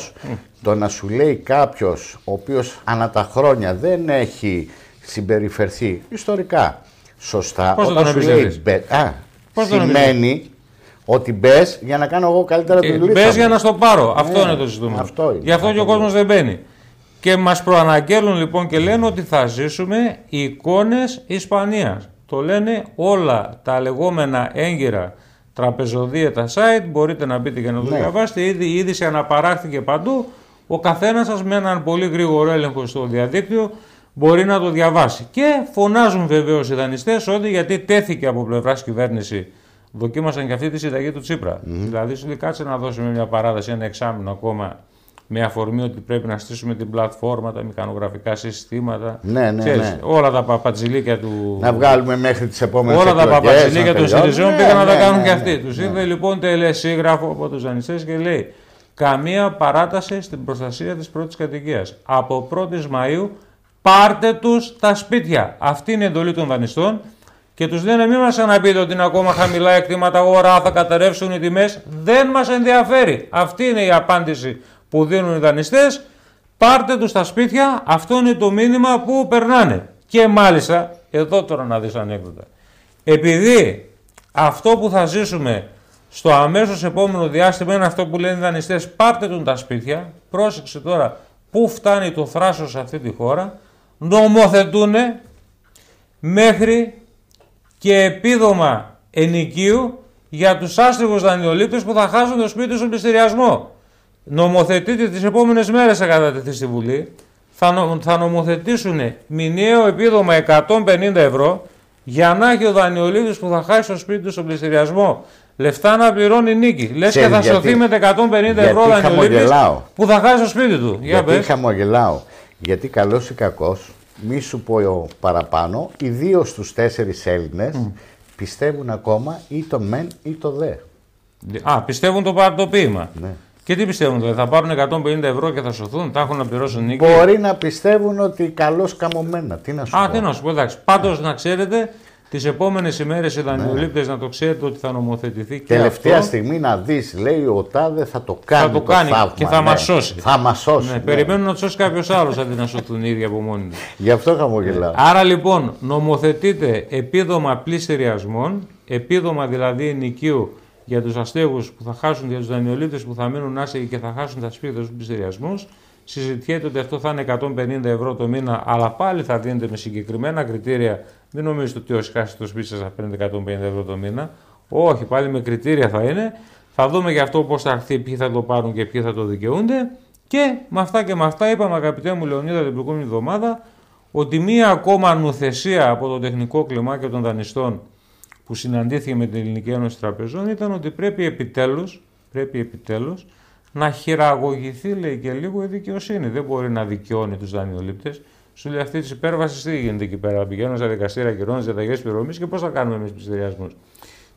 Το να σου λέει κάποιος ο οποίος ανά τα χρόνια δεν έχει συμπεριφερθεί ιστορικά σωστά, πώς όταν σου λέει μπε, α, σημαίνει ότι μπες για να κάνω εγώ καλύτερα τη δουλειά μου. Μπες για να στο πάρω. Αυτό ε, είναι το ζητούμενο. Αυτό είναι. Γι' αυτό και ο κόσμος δεν μπαίνει. Και μας προαναγγέλνουν λοιπόν και λένε ότι θα ζήσουμε εικόνες Ισπανίας. Το λένε όλα τα λεγόμενα έγκυρα τραπεζοδία τα site, μπορείτε να μπείτε και να το ναι. διαβάσετε. Ήδη η είδηση αναπαράχθηκε παντού. Ο καθένας σας με έναν πολύ γρήγορο έλεγχο στο διαδίκτυο μπορεί να το διαβάσει. Και φωνάζουν βεβαίως οι δανειστές ότι γιατί τέθηκε από πλευράς κυβέρνηση, δοκίμασαν και αυτή τη συνταγή του Τσίπρα. Mm. Δηλαδή, σου λέει κάτσε να δώσουμε μια παράδοση, ένα εξάμηνο ακόμα, με αφορμή ότι πρέπει να στήσουμε την πλατφόρμα, τα μηχανογραφικά συστήματα. Ναι, ναι, ξέρεις, ναι. Όλα τα παπατζηλίκια του. Να βγάλουμε μέχρι τις επόμενες εκλογές. Όλα τα παπατζηλίκια των συντηρητικών πήγαν να τα κάνουν ναι, και αυτοί. Ναι, τους ήρθε ναι. λοιπόν τελεσίγραφο από τους δανειστές και λέει: καμία παράταση στην προστασία της πρώτης κατοικίας. Από πρώτη Μαΐου πάρτε τους τα σπίτια. Αυτή είναι η εντολή των δανειστών και τους λένε μην μας αναπείτε ότι είναι ακόμα χαμηλά εκτήματα αγορά, θα καταρρεύσουν οι τιμές. Δεν μας ενδιαφέρει. Αυτή είναι η απάντηση που δίνουν οι δανειστές. Πάρτε τους τα σπίτια, αυτό είναι το μήνυμα που περνάνε. Και μάλιστα, εδώ τώρα να δεις ανέκδοτα. Επειδή αυτό που θα ζήσουμε στο αμέσως επόμενο διάστημα είναι αυτό που λένε οι δανειστές, πάρτε τον τα σπίτια, πρόσεξε τώρα πού φτάνει το θράσος σε αυτή τη χώρα, νομοθετούνε μέχρι και επίδομα ενοικίου για τους άστεγους δανειολήπτες που θα χάσουν το σπίτι στον πληστηριασμό. Νομοθετείτε τις επόμενες μέρες, θα κατατεθεί στη Βουλή, θα, νο, θα νομοθετήσουν μηνιαίο επίδομα εκατόν πενήντα ευρώ για να έχει ο δανειολήπτης που θα χάσει το σπίτι του στον πληστηριασμό λεφτά να πληρώνει νίκη. Λες και θα σωθεί με εκατόν πενήντα ευρώ ο δανειολήπτης που θα χάσει το σπίτι του. Γιατί για χαμογελάω. Γιατί καλός ή κακός, μη σου πω παραπάνω, οι δύο στους τέσσερις Έλληνες mm. πιστεύουν ακόμα ή το μεν ή το δε. Α, πιστεύουν το παρτοποίημα. Ναι. Και τι πιστεύουν τώρα, θα πάρουν εκατόν πενήντα ευρώ και θα σωθούν, θα έχουν να πληρώσουν νίκη. Μπορεί να πιστεύουν ότι καλώς καμωμένα. Τι να σου Α, πω. Α, τι να σου πω, εντάξει. Πάντως να ξέρετε, τις επόμενες ημέρες οι δανειολήπτες ναι. να το ξέρετε ότι θα νομοθετηθεί και τελευταία αυτό. Στιγμή να δεις, λέει ο τάδε θα το κάνει. Θα το, το κάνει θαύμα, και θα ναι. μας σώσει. Θα μας σώσει. Ναι, ναι. Περιμένουν να σώσει κάποιος άλλος αντί να σωθούν οι ίδιοι από μόνοι τους. Γι' αυτό χαμογελάω. Άρα λοιπόν, νομοθετείτε επίδομα πληστηριασμών, επίδομα δηλαδή ενοικίου για τους αστέγους που θα χάσουν, για τους δανειολήπτες που θα μείνουν άστεγοι και θα χάσουν τα σπίτια τους πληστηριασμούς. Συζητιέται ότι αυτό θα είναι εκατόν πενήντα ευρώ το μήνα, αλλά πάλι θα δίνεται με συγκεκριμένα κριτήρια. Δεν νομίζετε ότι όσοι χάσετε το σπίτι σας θα παίρνετε εκατόν πενήντα ευρώ το μήνα. Όχι, πάλι με κριτήρια θα είναι. Θα δούμε γι' αυτό πώς θα έρθει, ποιοι θα το πάρουν και ποιοι θα το δικαιούνται. Και με αυτά και με αυτά είπαμε, αγαπητέ μου Λεωνίδα, την προηγούμενη εβδομάδα ότι μία ακόμα νουθεσία από το τεχνικό κλιμάκιο των δανειστών που συναντήθηκε με την Ελληνική Ένωση Τραπεζών ήταν ότι πρέπει επιτέλους, πρέπει επιτέλους να χειραγωγηθεί, λέει, και λίγο η δικαιοσύνη. Δεν μπορεί να δικαιώνει τους δανειολήπτες. Σου λέει αυτή τη υπέρβαση τι γίνεται εκεί πέρα. Πηγαίνουν στα δικαστήρια, κυρώνουν διαταγές πληρωμής και πώς θα κάνουμε εμείς πληστηριασμούς.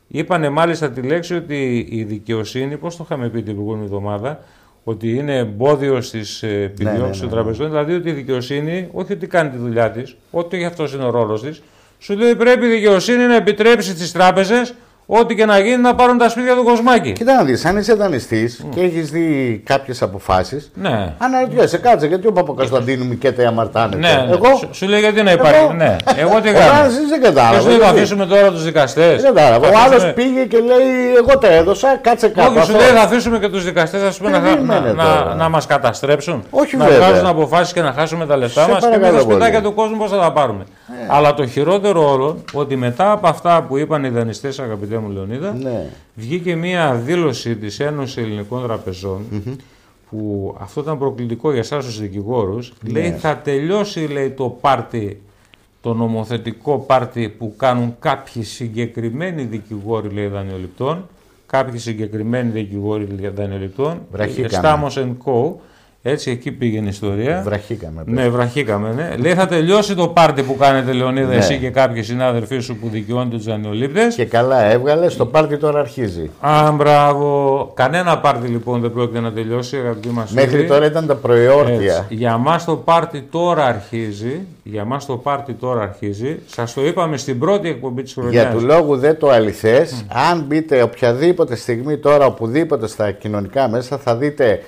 Είπανε μάλιστα τη λέξη ότι η δικαιοσύνη, πώς το είχαμε πει την προηγούμενη εβδομάδα, ότι είναι εμπόδιο στις επιδιώξεις ναι, ναι, ναι. των τραπεζών. Δηλαδή ότι η δικαιοσύνη, όχι ότι κάνει τη δουλειά της, ότι γι' αυτό είναι ο ρόλος της. Σου λέει πρέπει η δικαιοσύνη να επιτρέψει στις τράπεζες ό,τι και να γίνει να πάρουν τα σπίτια του Κοσμάκη. Κοίτα να δεις, αν είσαι δανειστής mm. και έχεις δει κάποιες αποφάσεις, ναι. αναρωτιέσαι, κάτσε γιατί ο Παπακωνσταντίνου μικέται αμαρτάνεται. Ναι, ναι. Εγώ... Σου λέει γιατί να υπάρχει. Εγώ... Ναι. Εγώ τι κάνω. Δεν κατάλαβα. Και σου λέει να αφήσουμε τώρα τους δικαστές. Δεν κατάλαβα. Ο άλλος πήγε και λέει, εγώ τα έδωσα, κάτσε κάτω. Όχι, σου λέει να αφήσουμε και τους δικαστές ας πούμε, να, να, να, να μας καταστρέψουν. Όχι, να βγάζουν αποφάσεις και να χάσουμε τα λεφτά μας και με τα σπιτάκια του κόσμου πώς θα τα πάρουμε. Αλλά το χειρότερο όλο ότι μετά από αυτά που είπαν οι δανειστές, αγαπητέ μου Λεωνίδα, ναι. βγήκε μια δήλωση της Ένωσης Ελληνικών Τραπεζών mm-hmm. που αυτό ήταν προκλητικό για εσάς τους δικηγόρους. Ναι. Λέει θα τελειώσει, λέει, το πάρτι, το νομοθετικό πάρτι που κάνουν κάποιοι συγκεκριμένοι δικηγόροι, λέει, δανειοληπτών. Κάποιοι συγκεκριμένοι δικηγόροι δανειοληπτών. Στάμος and Co. Έτσι, εκεί πήγαινε η ιστορία. Βραχήκαμε. Πέρα. Ναι, βραχήκαμε. Ναι. Λέει, θα τελειώσει το πάρτι που κάνετε, Λεωνίδα, ναι. εσύ και κάποιοι συνάδελφοί σου που δικαιώνετε τους δανειολήπτες. Και καλά, έβγαλε. Το πάρτι τώρα αρχίζει. Α, μπράβο. Κανένα πάρτι λοιπόν δεν πρόκειται να τελειώσει, αγαπητοί μας. Μέχρι όλοι. Τώρα ήταν τα προεόρτια. Έτσι. Για μας το πάρτι τώρα αρχίζει. Για μας το πάρτι τώρα αρχίζει. Σας το είπαμε στην πρώτη εκπομπή της χρονιάς. Για του λόγου δεν το αληθές. Mm. Αν μπείτε οποιαδήποτε στιγμή τώρα, οπουδήποτε στα κοινωνικά μέσα, θα δείτε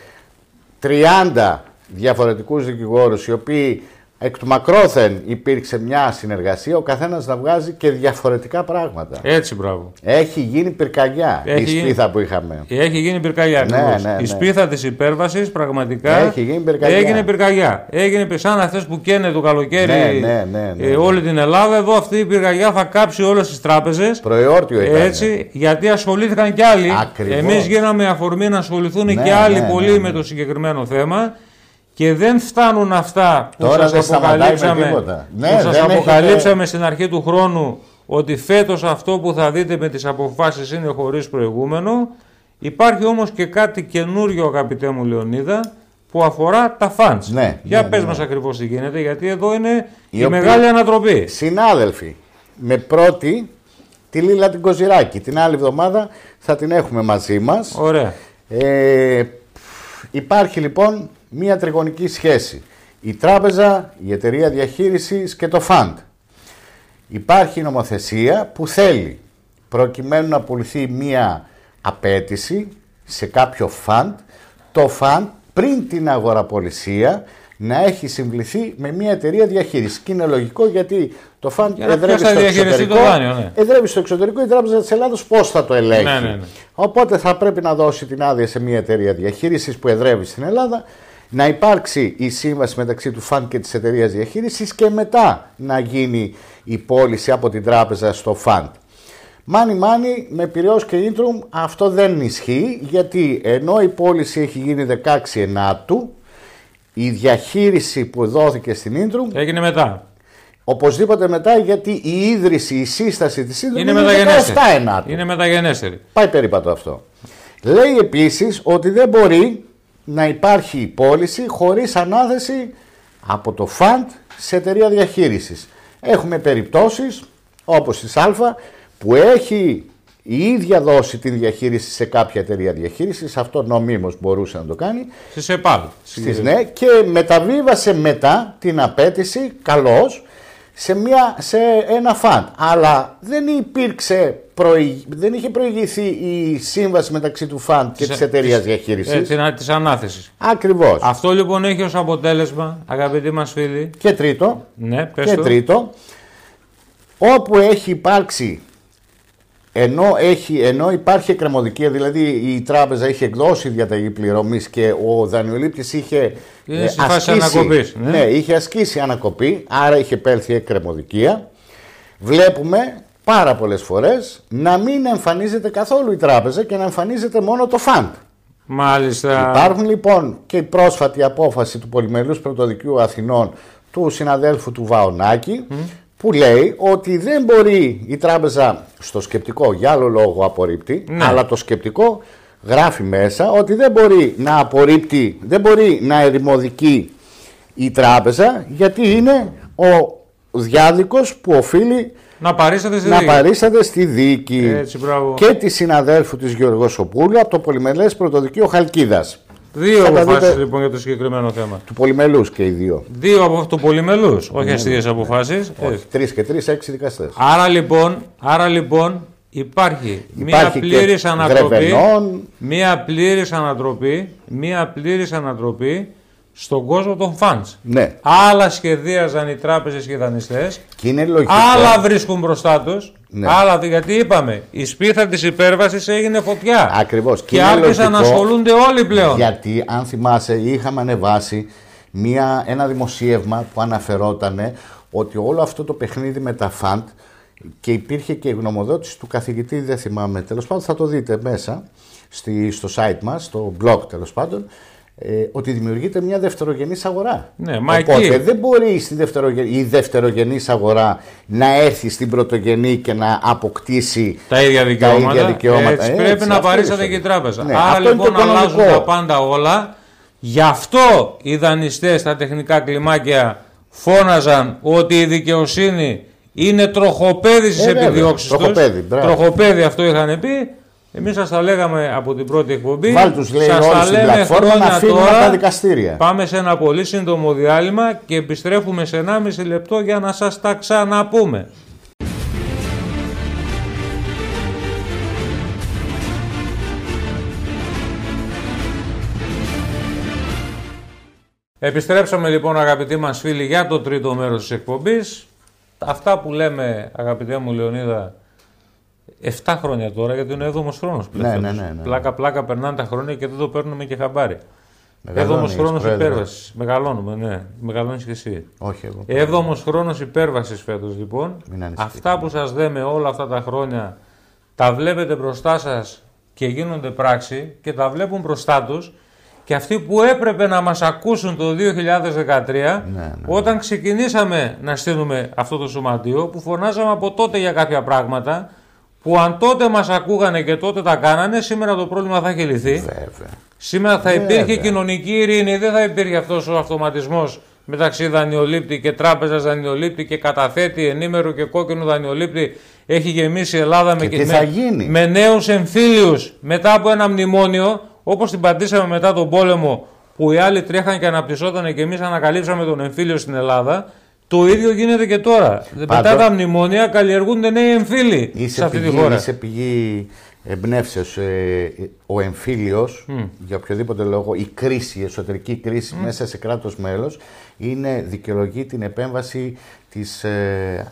τριάντα διαφορετικούς δικηγόρους οι οποίοι εκ του μακρόθεν υπήρξε μια συνεργασία, ο καθένας να βγάζει και διαφορετικά πράγματα. Έτσι, μπράβο. Έχει γίνει πυρκαγιά έχει η σπίθα γίνει... που είχαμε. Έχει γίνει πυρκαγιά. Ναι, ναι, ναι. Η σπίθα της υπέρβασης πραγματικά έχει γίνει πυρκαγιά. Έγινε πυρκαγιά. Έγινε σαν αυτές που καίνε το καλοκαίρι ναι, ναι, ναι, ναι, ναι. όλη την Ελλάδα. Εδώ αυτή η πυρκαγιά θα κάψει όλες τις τράπεζες. Προεόρτιο ήταν. Έτσι, γιατί ασχολήθηκαν κι άλλοι. Εμείς γίναμε αφορμή να ασχοληθούν ναι, και άλλοι ναι, ναι, πολύ ναι, ναι. με το συγκεκριμένο θέμα. Και δεν φτάνουν αυτά που τώρα σας αποκαλύψαμε, που ναι, σας αποκαλύψαμε έχετε... στην αρχή του χρόνου ότι φέτος αυτό που θα δείτε με τις αποφάσεις είναι χωρίς προηγούμενο. Υπάρχει όμως και κάτι καινούριο, αγαπητέ μου Λεωνίδα, που αφορά τα funds. Ναι, Για ναι, πες ναι. μας ακριβώς τι γίνεται, γιατί εδώ είναι η, η μεγάλη ανατροπή. Συνάδελφοι, με πρώτη τη Λίλα την Κοζυράκη. Την άλλη εβδομάδα θα την έχουμε μαζί μας. Ωραία. Ε, υπάρχει λοιπόν μία τριγωνική σχέση. η τράπεζα, η εταιρεία διαχείρισης και το φαντ. Υπάρχει νομοθεσία που θέλει, προκειμένου να πουληθεί μία απέτηση σε κάποιο φαντ, το φαντ πριν την αγοραπολισία να έχει συμβληθεί με μια εταιρεία διαχείρισης. Και είναι λογικό γιατί το φαντ Για εδρεύει, στο εξωτερικό, το δάνειο, ναι. εδρεύει στο εξωτερικό, η Τράπεζα της Ελλάδος πώς θα το ελέγχει. Ναι, ναι, ναι. Οπότε θα πρέπει να δώσει την άδεια σε μια εταιρεία διαχείρισης που εδρεύει στην Ελλάδα, να υπάρξει η σύμβαση μεταξύ του φαντ και της εταιρείας διαχείρισης και μετά να γίνει η πώληση από την Τράπεζα στο φαντ. Μάνι μάνι με Πειραιώς και Ιντρουμ αυτό δεν ισχύει, γιατί ενώ η πώληση έχει γίνει δεκαέξι ενάτου, η διαχείριση που δόθηκε στην Ιντρουμ έγινε μετά. Οπωσδήποτε μετά, γιατί η ίδρυση, η σύσταση της Ιντρουμ είναι, είναι δεκαεπτά ενάτου. Είναι μεταγενέστερη. Πάει περίπατο αυτό. Λέει επίσης ότι δεν μπορεί να υπάρχει η πώληση χωρίς ανάθεση από το φαντ σε εταιρεία διαχείρισης. Έχουμε περιπτώσεις όπως της Άλφα, που έχει η ίδια δώσει την διαχείριση σε κάποια εταιρεία διαχείρισης, αυτό νομίμως μπορούσε να το κάνει. Στις ΕΠΑΛ. Στις ναι, και μεταβίβασε μετά την απέτηση, καλώς, σε, μια, σε ένα φαντ. Αλλά δεν υπήρξε, προηγ... δεν είχε προηγηθεί η σύμβαση μεταξύ του φαντ και της εταιρείας διαχείρισης. Ε, της ανάθεσης. Ακριβώς. Αυτό λοιπόν έχει ως αποτέλεσμα, αγαπητοί μας φίλοι. Και τρίτο, ναι, και τρίτο όπου έχει υπάρξει... Ενώ, έχει, ενώ υπάρχει εκκρεμωδικία, δηλαδή η τράπεζα είχε εκδώσει διαταγή πληρωμής και ο δανειολήπτης είχε, ε, ασκήσει, ναι. Ναι, είχε ασκήσει ανακοπή, άρα είχε επέλθει εκκρεμωδικία. Βλέπουμε πάρα πολλές φορές να μην εμφανίζεται καθόλου η τράπεζα και να εμφανίζεται μόνο το φαντ. Μάλιστα. Υπάρχουν λοιπόν και η πρόσφατη απόφαση του Πολυμερούς Πρωτοδικείου Αθηνών του συναδέλφου του Βαωνάκη, mm. που λέει ότι δεν μπορεί η τράπεζα, στο σκεπτικό για άλλο λόγο απορρίπτει, ναι. αλλά το σκεπτικό γράφει μέσα ότι δεν μπορεί να απορρίπτει, δεν μπορεί να ερημοδικεί η τράπεζα, γιατί είναι ο διάδικος που οφείλει να παρίσταται στη, να παρίσταται στη δίκη. Έτσι, και τη συναδέλφου της Γεωργοσοπούλου από το Πολυμελές Πρωτοδικείο Χαλκίδας. Δύο αποφάσεις λοιπόν για το συγκεκριμένο θέμα. Του πολυμελούς και οι δύο. Δύο από του πολυμελούς, όχι αστείες αποφάσεις. Τρεις και τρεις, έξι δικαστές. Άρα λοιπόν, άρα, λοιπόν υπάρχει, υπάρχει μία πλήρης ανατροπή, μία πλήρης ανατροπή, μία πλήρης ανατροπή στον κόσμο των φαντς. Ναι. Άλλα σχεδίαζαν οι τράπεζες και οι δανειστές, και είναι λογικό. Άλλα βρίσκουν μπροστά τους. Ναι. Αλλά γιατί είπαμε, η σπίθα της υπέρβασης έγινε φωτιά. Ακριβώς. Και, και άρχισαν να ασχολούνται όλοι πλέον. Γιατί, αν θυμάσαι, είχαμε ανεβάσει μια, ένα δημοσίευμα που αναφερόταν ότι όλο αυτό το παιχνίδι με τα φαντ, και υπήρχε και η γνωμοδότηση του καθηγητή, δεν θυμάμαι, τέλος πάντων, θα το δείτε μέσα στη, στο site μας, στο blog τέλος πάντων, Ε, ότι δημιουργείται μια δευτερογενής αγορά. Ναι, οπότε εκεί δεν μπορεί στη δευτερογενή, η δευτερογενής αγορά να έρθει στην πρωτογενή και να αποκτήσει τα ίδια δικαιώματα. Τα ίδια δικαιώματα. Έτσι, έτσι, πρέπει έτσι, να παρίσταται και η τράπεζα. Ναι, άρα λοιπόν αλλάζουν τα πάντα όλα. Γι' αυτό οι δανειστές, τα τεχνικά κλιμάκια, φώναζαν ότι η δικαιοσύνη είναι τροχοπέδι στις ε, επιδιώξεις τους. Τροχοπέδι, τροχοπέδι, αυτό είχαν πει. Εμείς σας τα λέγαμε από την πρώτη εκπομπή. Βάλτους λέει σας τα λέμε χρόνια τώρα. Τα δικαστήρια. Πάμε σε ένα πολύ σύντομο διάλειμμα και επιστρέφουμε σε ενάμιση λεπτό για να σας τα ξαναπούμε. Επιστρέψαμε λοιπόν, αγαπητοί μας φίλοι, για το τρίτο μέρος της εκπομπής. Αυτά που λέμε, αγαπητέ μου Λεωνίδα, επτά χρόνια τώρα, γιατί είναι έβδομος χρόνος πλέον. Ναι, ναι, ναι, ναι. Πλάκα πλάκα περνάνε τα χρόνια και δεν το παίρνουμε και χαμπάρι. Έβδομος χρόνος υπέρβασης. Μεγαλώνουμε, ναι. Μεγαλώνεις και εσύ. Όχι εγώ. Έβδομος χρόνος υπέρβασης φέτος λοιπόν. Αυτά που σας λέμε όλα αυτά τα χρόνια τα βλέπετε μπροστά σας και γίνονται πράξη και τα βλέπουν μπροστά τους. Και αυτοί που έπρεπε να μας ακούσουν το δύο χιλιάδες δεκατρία, ναι, ναι, όταν ξεκινήσαμε να στείλουμε αυτό το σωματείο, που φωνάζαμε από τότε για κάποια πράγματα, που αν τότε μας ακούγανε και τότε τα κάνανε, σήμερα το πρόβλημα θα έχει λυθεί. Βέβαια. Σήμερα θα Βέβαια. υπήρχε κοινωνική ειρήνη, δεν θα υπήρχε αυτός ο αυτοματισμός μεταξύ δανειολήπτη και τράπεζας δανειολήπτη και καταθέτη ενήμερο και κόκκινου δανειολήπτη. Έχει γεμίσει η Ελλάδα και με, με, με νέους εμφύλιους μετά από ένα μνημόνιο, όπως την πατήσαμε μετά τον πόλεμο, που οι άλλοι τρέχανε και αναπτυσσόταν και εμείς ανακαλύψαμε τον εμφύλιο στην Ελλάδα. Το ίδιο γίνεται και τώρα. Πάντα. Μετά τα μνημόνια καλλιεργούνται νέοι εμφύλοι είσαι σε αυτή πηγή, τη χώρα. Είσαι πηγή εμπνεύσεως. Ε, ο εμφύλιος, mm. για οποιοδήποτε λόγο, η κρίση, η εσωτερική κρίση mm. μέσα σε κράτος μέλος, είναι, δικαιολογεί την επέμβαση της... Ε,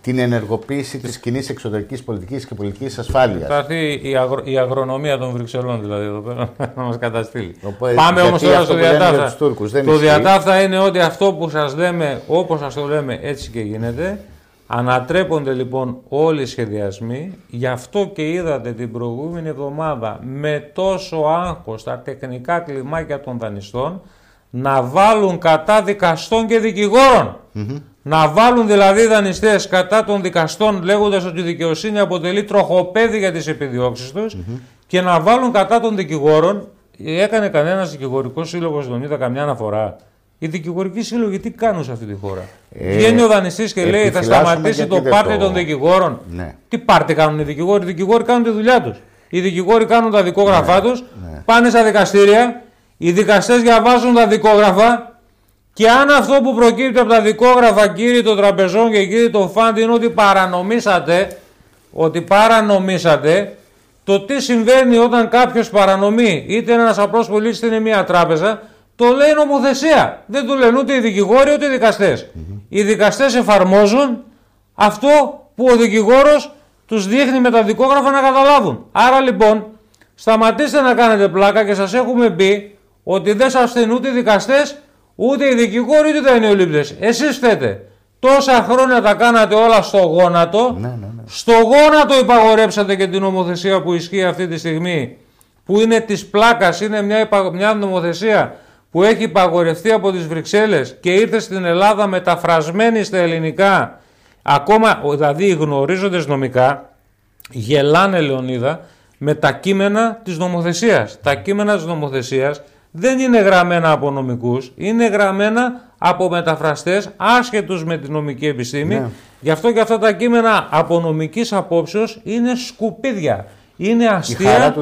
την ενεργοποίηση της κοινής εξωτερικής πολιτικής και πολιτικής ασφάλειας. Θα έρθει η, αγρο, η αγρονομία των Βρυξελών, δηλαδή, εδώ πέρα, να μας καταστήλει. Οπότε, πάμε όμως τώρα στο διατάφτα. Το διατάφτα είναι ότι αυτό που σας λέμε, όπως σας το λέμε, έτσι και γίνεται. Ανατρέπονται λοιπόν όλοι οι σχεδιασμοί. Γι' αυτό και είδατε την προηγούμενη εβδομάδα με τόσο άγχος τα τεχνικά κλιμάκια των δανειστών να βάλουν κατά δικαστών και δικηγόρων. Mm-hmm. Να βάλουν δηλαδή δανειστές κατά των δικαστών, λέγοντας ότι η δικαιοσύνη αποτελεί τροχοπέδι για τις επιδιώξεις τους, mm-hmm. και να βάλουν κατά των δικηγόρων. Έκανε κανένας δικηγορικός σύλλογος, Λεωνίδα, καμιά αναφορά? Οι δικηγορικοί σύλλογοι τι κάνουν σε αυτή τη χώρα? Ε, Βγαίνει ο δανειστής και λέει θα σταματήσει το πάρτι το... των δικηγόρων. Ναι. Τι πάρτι κάνουν οι δικηγόροι? Οι δικηγόροι κάνουν τη δουλειά τους. Οι δικηγόροι κάνουν τα δικόγραφά ναι, τους, ναι. πάνε στα δικαστήρια, οι δικαστές διαβάζουν τα δικόγραφα. Και αν αυτό που προκύπτει από τα δικόγραφα, κύριοι των τραπεζών και κύριοι των φαντ, είναι ότι παρανομήσατε, ότι παρανομήσατε, το τι συμβαίνει όταν κάποιος παρανομεί, είτε ένας απλός πολίτης είτε είναι μια τράπεζα, το λέει νομοθεσία. Δεν του λένε ούτε οι δικηγόροι ούτε οι δικαστές. Mm-hmm. Οι δικαστές εφαρμόζουν αυτό που ο δικηγόρος τους δείχνει με τα δικόγραφα να καταλάβουν. Άρα λοιπόν, σταματήστε να κάνετε πλάκα και σας έχουμε μπει ότι δεν σας φταίνουν ούτε οι δικαστές. Ούτε οι δικηγόροι, ούτε τα ενεολήπτες. Εσείς φταίτε. Τόσα χρόνια τα κάνατε όλα στο γόνατο. Ναι, ναι, ναι. Στο γόνατο υπαγορέψατε και την νομοθεσία που ισχύει αυτή τη στιγμή. Που είναι της πλάκας. Είναι μια, υπα... μια νομοθεσία που έχει υπαγορευτεί από τις Βρυξέλλες και ήρθε στην Ελλάδα μεταφρασμένη στα ελληνικά. Ακόμα, δηλαδή, γνωρίζοντες νομικά, γελάνε, Λεωνίδα, με τα κείμενα της νομοθεσίας. Τα κείμενα της νομοθεσίας δεν είναι γραμμένα από νομικούς, είναι γραμμένα από μεταφραστές άσχετους με τη νομική επιστήμη. Ναι. Γι' αυτό και αυτά τα κείμενα από νομικής απόψεως είναι σκουπίδια. Είναι αστεία,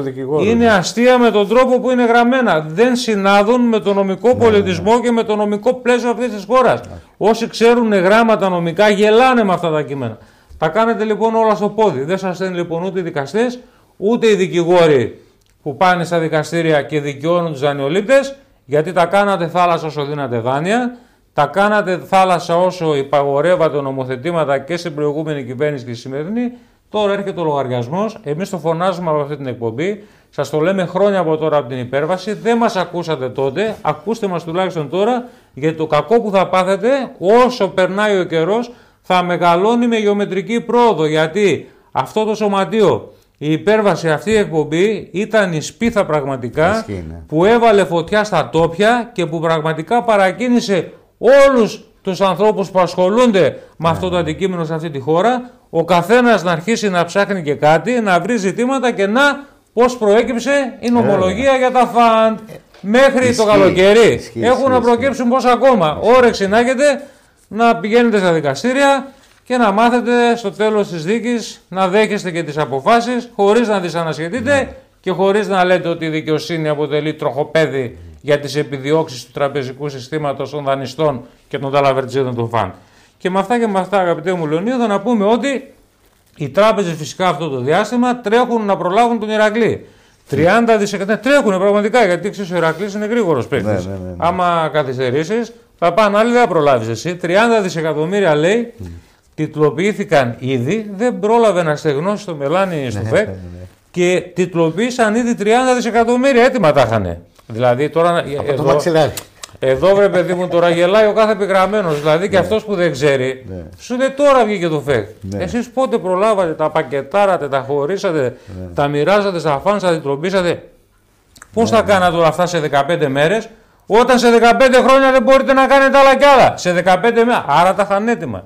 είναι αστεία με τον τρόπο που είναι γραμμένα. Δεν συνάδουν με τον νομικό ναι, πολιτισμό ναι. και με το νομικό πλαίσιο αυτής της χώρας. Ναι. Όσοι ξέρουν γράμματα νομικά γελάνε με αυτά τα κείμενα. Τα κάνετε λοιπόν όλα στο πόδι. Δεν σας στέλνουν λοιπόν ούτε οι δικαστές, ούτε οι δικηγόροι που πάνε στα δικαστήρια και δικαιώνουν τους δανειολήπτες, γιατί τα κάνατε θάλασσα όσο δίνατε δάνεια, τα κάνατε θάλασσα όσο υπαγορεύατε νομοθετήματα και στην προηγούμενη κυβέρνηση και στη σημερινή. Τώρα έρχεται ο λογαριασμός. Εμείς το φωνάζουμε από αυτή την εκπομπή. Σας το λέμε χρόνια από τώρα από την υπέρβαση. Δεν μας ακούσατε τότε. Ακούστε μας τουλάχιστον τώρα, γιατί το κακό που θα πάθετε όσο περνάει ο καιρός θα μεγαλώνει με γεωμετρική πρόοδο. Γιατί αυτό το σωματείο, η υπέρβαση, αυτή η εκπομπή ήταν η σπίθα πραγματικά Ισχύνε. που έβαλε φωτιά στα τόπια και που πραγματικά παρακίνησε όλους τους ανθρώπους που ασχολούνται με αυτό το αντικείμενο σε αυτή τη χώρα, ο καθένας να αρχίσει να ψάχνει και κάτι, να βρει ζητήματα και να πώς προέκυψε η νομολογία Άρα. για τα φαντ. Μέχρι Ισχύ. το καλοκαίρι Ισχύ. έχουν Ισχύ. να προκύψουν πώς ακόμα. Ισχύ. Όρεξη να έχετε να πηγαίνετε στα δικαστήρια και να μάθετε στο τέλος της δίκης να δέχεστε και τις αποφάσεις χωρίς να τις ανασχετείτε ναι. και χωρίς να λέτε ότι η δικαιοσύνη αποτελεί τροχοπέδι για τις επιδιώξεις του τραπεζικού συστήματος των δανειστών και των ταλαβερτζίδων των φαν. Και με αυτά και με αυτά, αγαπητέ μου Λεωνίδα, να πούμε ότι οι τράπεζες φυσικά αυτό το διάστημα τρέχουν να προλάβουν τον Ηρακλή. τριάντα δισεκατομμύρια τρέχουν πραγματικά, γιατί ξέρεις ο Ηρακλής είναι γρήγορος παίκτης. Ναι, ναι, ναι, ναι. Άμα καθυστερήσεις, θα πάνε άλλοι, δεν προλάβεις εσύ. τριάντα δισεκατομμύρια λέει. Mm. Τιτλοποιήθηκαν ήδη, δεν πρόλαβε να στεγνώσει το μελάνι στο ΦΕΚ και τιτλοποίησαν ήδη τριάντα δισεκατομμύρια, έτοιμα τα είχαν. Δηλαδή τώρα. Από εδώ, το μαξιλάρι. Εδώ βρε παιδί μου, τώρα γελάει ο κάθε επιγραμμένος. Δηλαδή και αυτός που δεν ξέρει, σου λέει τώρα βγήκε το ΦΕΚ. Εσείς πότε προλάβατε, τα πακετάρατε, τα χωρίσατε, τα μοιράζατε στα φαν, τα τιτλοποίησατε? Πώς θα κάνατε όλα αυτά σε δεκαπέντε μέρες, όταν σε δεκαπέντε χρόνια δεν μπορείτε να κάνετε άλλα κι άλλα? Σε δεκαπέντε μέρες, άρα τα είχαν έτοιμα.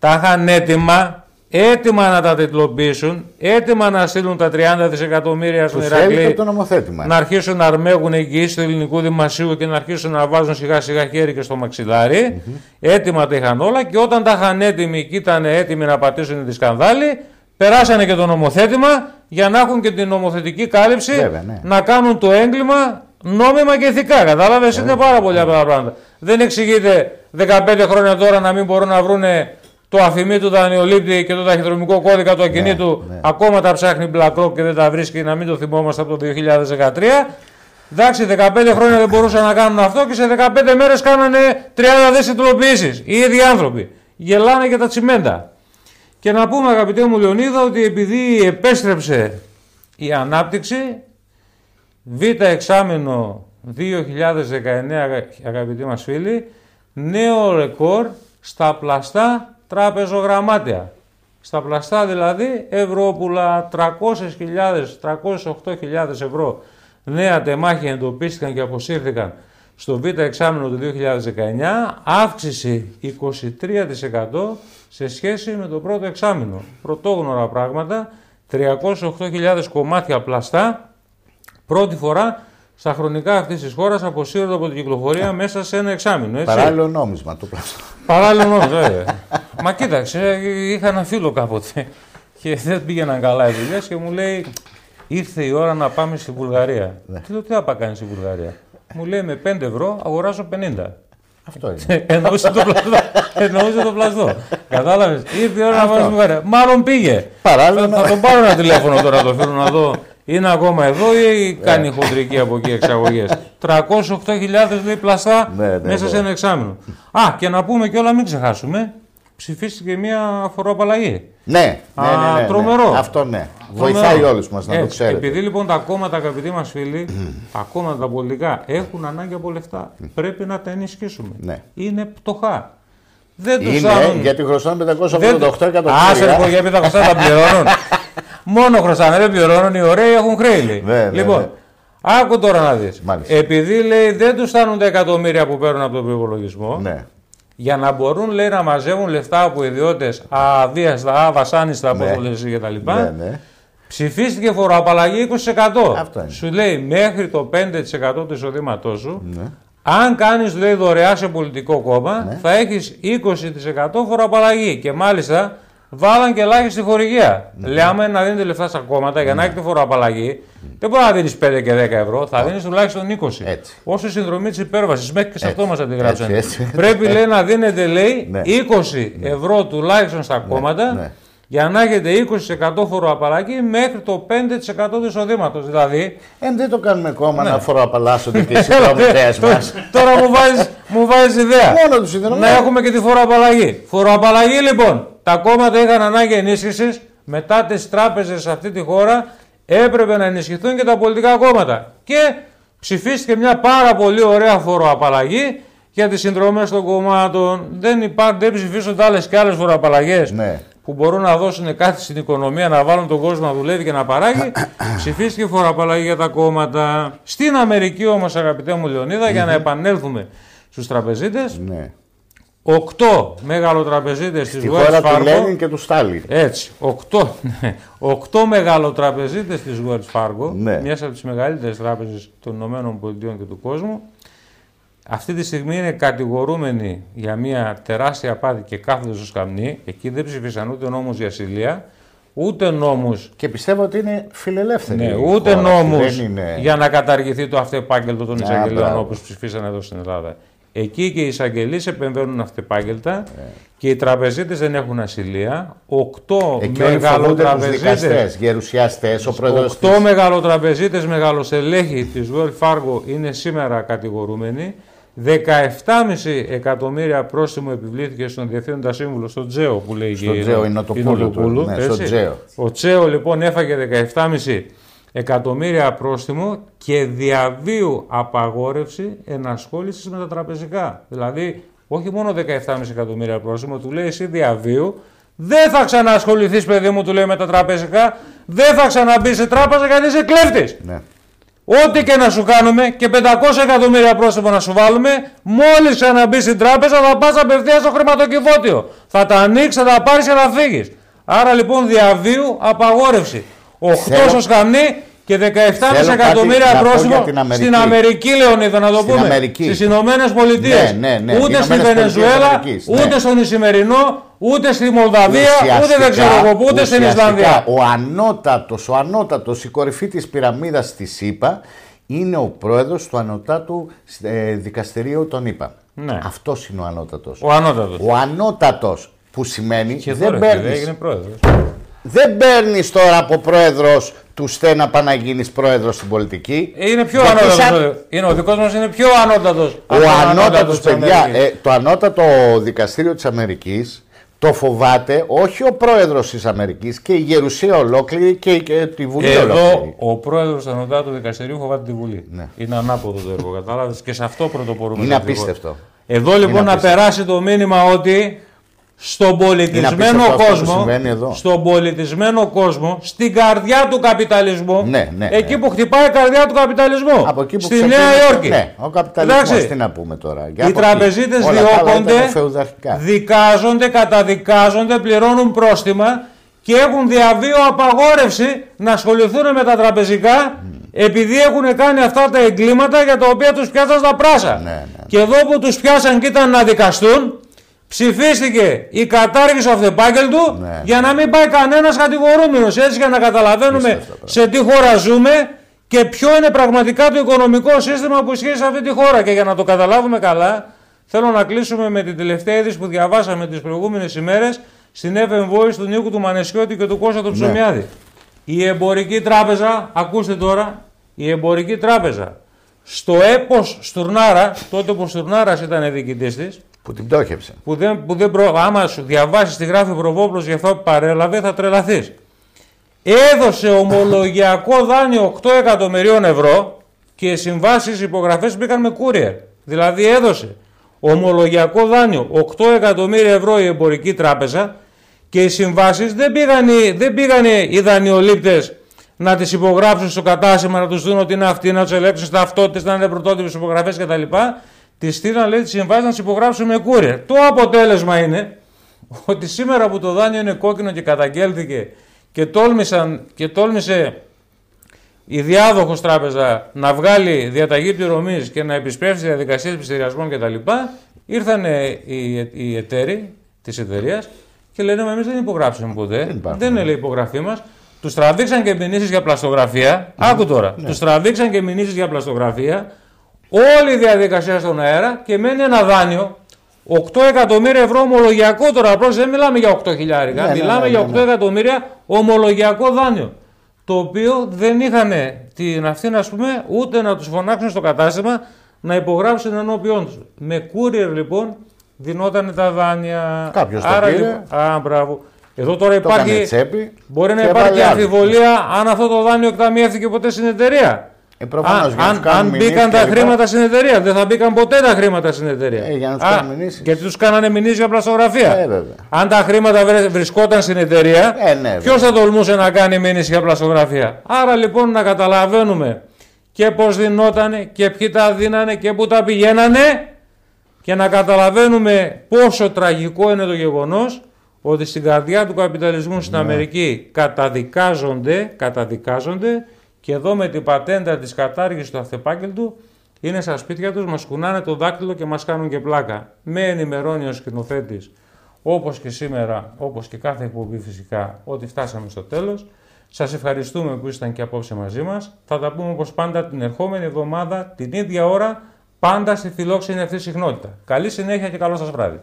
Τα είχαν έτοιμα, έτοιμα να τα τιτλοποιήσουν, έτοιμα να στείλουν τα τριάντα δισεκατομμύρια στον Ηρακλή, να αρχίσουν να αρμέγουν εγγυήσεις του ελληνικού δημοσίου και να αρχίσουν να βάζουν σιγά σιγά χέρι και στο μαξιλάρι. Mm-hmm. Έτοιμα τα είχαν όλα και όταν τα είχαν έτοιμοι και ήταν έτοιμοι να πατήσουν τη σκανδάλη, περάσανε και το νομοθέτημα για να έχουν και την νομοθετική κάλυψη. Βέβαια, ναι. Να κάνουν το έγκλημα νόμιμα και ηθικά. Κατάλαβες, είναι πάρα πολλά πράγματα. Δεν εξηγείται δεκαπέντε χρόνια τώρα να μην μπορούν να βρουν το αφημί του δανειολήπτη και το ταχυδρομικό κώδικα του ακινήτου. Ναι, ναι. Ακόμα τα ψάχνει BlackRock και δεν τα βρίσκει, να μην το θυμόμαστε από το δύο χιλιάδες δεκατρία. Εντάξει, δεκαπέντε χρόνια δεν μπορούσαν να κάνουν αυτό και σε δεκαπέντε μέρες κάνανε τριάντα δέσεις τιτλοποιήσεις. Οι ίδιοι άνθρωποι. Γελάνε για τα τσιμέντα. Και να πούμε, αγαπητέ μου Λεωνίδα, ότι επειδή επέστρεψε η ανάπτυξη, β' εξάμηνο δύο χιλιάδες δεκαεννέα, αγαπητοί μας φίλοι, νέο ρεκόρ στα πλαστά τραπεζογραμμάτια. Στα πλαστά δηλαδή ευρωόπουλα, τριακόσιες χιλιάδες, τριακόσιες οκτώ χιλιάδες ευρώ νέα τεμάχια εντοπίστηκαν και αποσύρθηκαν στο β' εξάμηνο του δύο χιλιάδες δεκαεννέα, αύξηση είκοσι τρία τοις εκατό σε σχέση με το πρώτο εξάμηνο. Πρωτόγνωρα πράγματα, τριακόσιες οκτώ χιλιάδες κομμάτια πλαστά, πρώτη φορά στα χρονικά αυτής της χώρας αποσύρονται από την κυκλοφορία μέσα σε ένα εξάμηνο. Έτσι. Παράλληλο νόμισμα το πλαστό. Παράλληλο νόμισμα, βέβαια. Μα κοίταξε, είχα ένα φίλο κάποτε και δεν πήγαιναν καλά οι δουλειές και μου λέει, ήρθε η ώρα να πάμε στη Βουλγαρία. Τι λέω, τι θα πάει κάνει στη Βουλγαρία. Μου λέει, με πέντε ευρώ αγοράζω πενήντα. Αυτό είναι. Εννοούσε το πλαστό. Εννοούσε το πλαστό. Κατάλαβες. Ήρθε η ώρα να πάμε στη Βουλγαρία. Μάλλον πήγε. Παράλληλα. Θα, θα τον πάρω ένα τηλέφωνο τώρα, το φέρω να δω. Είναι ακόμα εδώ ή κάνει χοντρική από εκεί εξαγωγές. τριακόσιες οκτώ χιλιάδες λέει πλαστά μέσα σε ένα εξάμηνο. Α, και να πούμε και όλα, μην ξεχάσουμε. Ψηφίστηκε μια φοροαπαλλαγή. Ναι, ναι, ναι, ναι, ναι. Τρομερό. Αυτό ναι. Βοηθάει όλους μας να έτσι, το ξέρετε. Επειδή λοιπόν τα κόμματα, αγαπητοί μας φίλοι, τα κόμματα τα πολιτικά έχουν ανάγκη από λεφτά. Πρέπει να τα ενισχύσουμε. Ναι. Είναι πτωχά. Δεν τους είναι, άρουν... γιατί χρωστάνε πεντακόσια ογδόντα οκτώ εκατομμύρια. Άσε λοιπόν, γιατί τα χρωστάνε τα πληρώνουν. Μόνο χρωστάνε, δεν πληρώνουν. Οι ωραίοι έχουν χρέη. Ναι, λοιπόν, ναι, ναι. Άκου τώρα να δεις. Μάλιστα. Επειδή λέει δεν τους φτάνουν τα εκατομμύρια που παίρνουν από τον προϋπολογισμό. Ναι. Για να μπορούν, λέει, να μαζεύουν λεφτά από ιδιώτες αβίαστα, αβασάνιστα, ναι, απόλυση και τα λοιπά, ναι, ναι. Ψηφίστηκε φοροαπαλλαγή είκοσι τοις εκατό. Σου λέει μέχρι το πέντε τοις εκατό του εισοδήματός σου, ναι. Αν κάνεις, λέει, δωρεά σε πολιτικό κόμμα, ναι, θα έχεις είκοσι τοις εκατό φοροαπαλλαγή. Και μάλιστα βάλαν και ελάχιστη χορηγία. Ναι. Λέμε να δίνετε λεφτά στα κόμματα για, ναι, να έχετε φοροαπαλλαγή. Ναι. Δεν μπορεί να δίνεις πέντε και δέκα ευρώ, θα, ναι, δίνεις τουλάχιστον είκοσι. Έτσι. Όσο η συνδρομή της υπέρβασης, μέχρι και σε αυτό μας αντιγράψανε. Πρέπει, λέει, να δίνετε, λέει, ναι, είκοσι, ναι, ευρώ τουλάχιστον στα, ναι, κόμματα, ναι, για να έχετε είκοσι τοις εκατό φοροαπαλλαγή μέχρι το πέντε τοις εκατό του εισοδήματος. Δηλαδή. Ε, δεν το κάνουμε κόμμα, ναι, να φοροαπαλλάσσονται και οι συνδρομητές μας. Τώρα μου βάζεις ιδέα. Μόνο τους συνδρομητές. Να έχουμε και τη φοροαπαλλαγή. Φοροαπαλλαγή λοιπόν. Τα κόμματα είχαν ανάγκη ενίσχυσης, μετά τις τράπεζες σε αυτή τη χώρα έπρεπε να ενισχυθούν και τα πολιτικά κόμματα. Και ψηφίστηκε μια πάρα πολύ ωραία φοροαπαλλαγή για τις συνδρομές των κομμάτων. Δεν, υπά... δεν ψηφίσονται άλλες και άλλες φοροαπαλλαγές, ναι, που μπορούν να δώσουν κάτι στην οικονομία, να βάλουν τον κόσμο να δουλεύει και να παράγει. Ψηφίστηκε φοροαπαλλαγή για τα κόμματα. Στην Αμερική όμως, αγαπητέ μου Λεωνίδα, mm-hmm, για να επανέλθουμε στους τραπεζίτες. Ναι. Οκτώ μεγαλοτραπεζίτες της World Fargo. Του Λένιν και του Στάλιν. Έτσι. Οκτώ, ναι, οκτώ μεγαλοτραπεζίτες της World Fargo, ναι, μιας από τις μεγαλύτερες τράπεζες των ΗΠΑ και του κόσμου. Αυτή τη στιγμή είναι κατηγορούμενοι για μια τεράστια απάτη και κάθονται στο σκαμνί. Εκεί δεν ψηφίσαν ούτε νόμους για ασυλία, ούτε νόμους. Και πιστεύω ότι είναι φιλελεύθεροι. Ναι, ούτε νόμους είναι... για να καταργηθεί το αυτεπάγγελτο των εισαγγελιών όπως ψηφίσαν εδώ στην Ελλάδα. Εκεί και οι εισαγγελείς επεμβαίνουν αυτεπάγγελτα, yeah, και οι τραπεζίτες δεν έχουν ασυλία. Οκτώ μεγαλοτραπεζίτες, γερουσιαστές, ο πρόεδρος. Οκτώ της... μεγαλοτραπεζίτες, μεγαλοστελέχοι της World Fargo είναι σήμερα κατηγορούμενοι. δεκαεπτά κόμμα πέντε εκατομμύρια πρόστιμο επιβλήθηκε στον Διευθύνοντα Σύμβουλο, στον Τζέο που λέει στο η Τζέο, Ινοτοπούλου. Ναι, ο Τζέο λοιπόν έφαγε δεκαεπτά κόμμα πέντε εκατομμύρια πρόστιμο και διαβίου απαγόρευση ενασχόλησης με τα τραπεζικά. Δηλαδή, όχι μόνο δεκαεπτά κόμμα πέντε εκατομμύρια πρόστιμο, του λέει εσύ διαβίου, δεν θα ξανασχοληθείς, παιδί μου, του λέει, με τα τραπεζικά, δεν θα ξαναμπείς σε τράπεζα γιατί είσαι κλέφτης. Ναι. Ό,τι και να σου κάνουμε και πεντακόσια εκατομμύρια πρόστιμο να σου βάλουμε, μόλις ξαναμπείς στην τράπεζα θα πας απευθείας στο χρηματοκιβώτιο. Θα τα ανοίξεις, θα τα πάρεις και θα φύγεις. Άρα λοιπόν διαβίου απαγόρευση. οκτώ στο σκαμνί και δεκαεπτά κόμμα πέντε εκατομμύρια πρόστιμο στην Αμερική, Λεωνίδα, να το πούμε. Στις Ηνωμένες Πολιτείες. Ναι, ναι, ναι. Ούτε στη Βενεζουέλα, ναι, ούτε στον Ισημερινό, ούτε στη Μολδαβία, ούτε δεν ξέρω εγώ πού, ούτε στην Ισλανδία. Ο ανώτατος, ο ανώτατος, η κορυφή της πυραμίδας της ΗΠΑ είναι ο πρόεδρος του ανώτατου ε, δικαστηρίου των ΗΠΑ. Ναι. Αυτός είναι ο ανώτατος. Ο ανώτατος. Ο ανώτατος που σημαίνει και δεν παίρνεις. Δεν παίρνεις τώρα από πρόεδρος του στένα πά να γίνεις πρόεδρος στην πολιτική. Είναι πιο ανώτατος. Σαν... Είναι, ο δικός μας είναι πιο ανώτατος. Ο, ο ανώτατος, παιδιά, ε, το ανώτατο δικαστήριο της Αμερικής το φοβάται όχι ο πρόεδρος της Αμερικής και η γερουσία ολόκληρη και, και τη Βουλή εδώ, ολόκληρη. Εδώ ο πρόεδρος του ανώτατου δικαστηρίου φοβάται τη Βουλή. Ναι. Είναι ανάποδο το έργο, κατάλαβες, και σε αυτό πρωτοπορούμε. Είναι απίστευτο. Εδώ λοιπόν απίστευτο. Να περάσει το μήνυμα ότι... Στον πολιτισμένο, κόσμο, στον πολιτισμένο κόσμο, στην καρδιά του καπιταλισμού, ναι, ναι, εκεί ναι. που χτυπάει η καρδιά του καπιταλισμού, από εκεί που στη Νέα Υόρκη. Ναι, ο καπιταλισμός, τι να πούμε τώρα. Για οι τραπεζίτες διώκονται, δικάζονται, καταδικάζονται, πληρώνουν πρόστιμα και έχουν διαβίω απαγόρευση να ασχοληθούν με τα τραπεζικά mm. επειδή έχουν κάνει αυτά τα εγκλήματα για τα οποία τους πιάσαν τα πράσα. Ναι, ναι, ναι. Και εδώ που τους πιάσαν και ήταν να δικαστούν, ψηφίστηκε η κατάργηση του αυτεπάγγελτου ναι, για να μην πάει κανένας κατηγορούμενος. Έτσι για να καταλαβαίνουμε σε τι χώρα ζούμε και ποιο είναι πραγματικά το οικονομικό σύστημα που ισχύει σε αυτή τη χώρα. Και για να το καταλάβουμε καλά, θέλω να κλείσουμε με την τελευταία είδηση που διαβάσαμε τις προηγούμενες ημέρες στην εφ εμ Voice του Νίκου του Μανεσιώτη και του Κώστα του Ψωμιάδη. Ναι. Η Εμπορική Τράπεζα, ακούστε τώρα, η Εμπορική Τράπεζα στο έπος Στουρνάρα, τότε που Στουρνάρας ήταν διοικητής της. Που την πτώχευσε. Που δεν, που δεν προ... Άμα σου διαβάσεις τη γράφει ο Προβόπλος για αυτό που παρέλαβε, θα τρελαθείς. Έδωσε ομολογιακό δάνειο οκτώ εκατομμυρίων ευρώ και οι συμβάσεις υπογραφές μπήκαν με courier. Δηλαδή έδωσε ομολογιακό δάνειο οκτώ εκατομμύρια ευρώ η Εμπορική Τράπεζα και οι συμβάσεις δεν πήγαν, δεν πήγαν οι δανειολήπτες να τις υπογράψουν στο κατάστημα, να τους δουν ότι είναι αυτοί, να τους ελέγξουν ταυτότητες, να είναι πρωτότυπες υπογραφές κτλ. Τη στείλαν, λέει, τη συμβάση να τις υπογράψουν με courier. Το αποτέλεσμα είναι ότι σήμερα που το δάνειο είναι κόκκινο και καταγγέλθηκε και, τόλμησαν, και τόλμησε η διάδοχος τράπεζα να βγάλει διαταγή πληρωμής και να επισπεύσει διαδικασίες πληστηριασμών κτλ. Ήρθαν οι, οι εταίροι της εταιρείας και λένε εμείς δεν υπογράψαμε ποτέ. Δεν, δεν είναι λέει, η υπογραφή μας. Τους τραβήξαν και μηνύσεις για πλαστογραφία. Mm. Άκου τώρα. Yeah. Τους τραβήξαν και μηνύσεις για πλαστογραφία. Όλη η διαδικασία στον αέρα και μένει ένα δάνειο οκτώ εκατομμύρια ευρώ ομολογιακό. Τώρα απλώς δεν μιλάμε για οκτώ χιλιάρικα, ναι, μιλάμε ναι, ναι, για οκτώ εκατομμύρια ομολογιακό δάνειο. Το οποίο δεν είχαν την αυτήν, ας πούμε, ούτε να τους φωνάξουν στο κατάστημα να υπογράψουν ενώπιόν τους. Με courier λοιπόν δινόταν τα δάνεια. Κάποιος άρα, το πήρε. Α, μπράβο. Εδώ τώρα υπάρχει. Τσέπη, μπορεί να υπάρχει αμφιβολία αν αυτό το δάνειο εκταμιεύθηκε ποτέ στην εταιρεία. Ε, προφανώς, Α, αν αν μπήκαν τα χρήματα στην εταιρεία, δεν θα μπήκαν ποτέ τα χρήματα στην εταιρεία. Ε, για να τους κάνουν μηνύσεις. Γιατί τους κάνανε μηνύσεις για πλαστογραφία. Ε, αν τα χρήματα βρισκόταν στην εταιρεία, ε, ναι, ποιος θα τολμούσε να κάνει μήνυση για πλαστογραφία. Άρα λοιπόν να καταλαβαίνουμε και πώς δινότανε και ποιοι τα δίνανε και πού τα πηγαίνανε και να καταλαβαίνουμε πόσο τραγικό είναι το γεγονός ότι στην καρδιά του καπιταλισμού στην ναι. Αμερική καταδικάζονται, καταδικάζονται. Και εδώ με την πατέντα της κατάργησης του αυτεπάγγελτου είναι στα σπίτια τους, μας κουνάνε το δάκτυλο και μας κάνουν και πλάκα. Με ενημερώνει ο σκηνοθέτης, όπως και σήμερα, όπως και κάθε εκπομπή φυσικά, ότι φτάσαμε στο τέλος. Σας ευχαριστούμε που ήσταν και απόψε μαζί μας. Θα τα πούμε όπως πάντα την ερχόμενη εβδομάδα, την ίδια ώρα, πάντα στη φιλόξενη αυτή συχνότητα. Καλή συνέχεια και καλό σας βράδυ.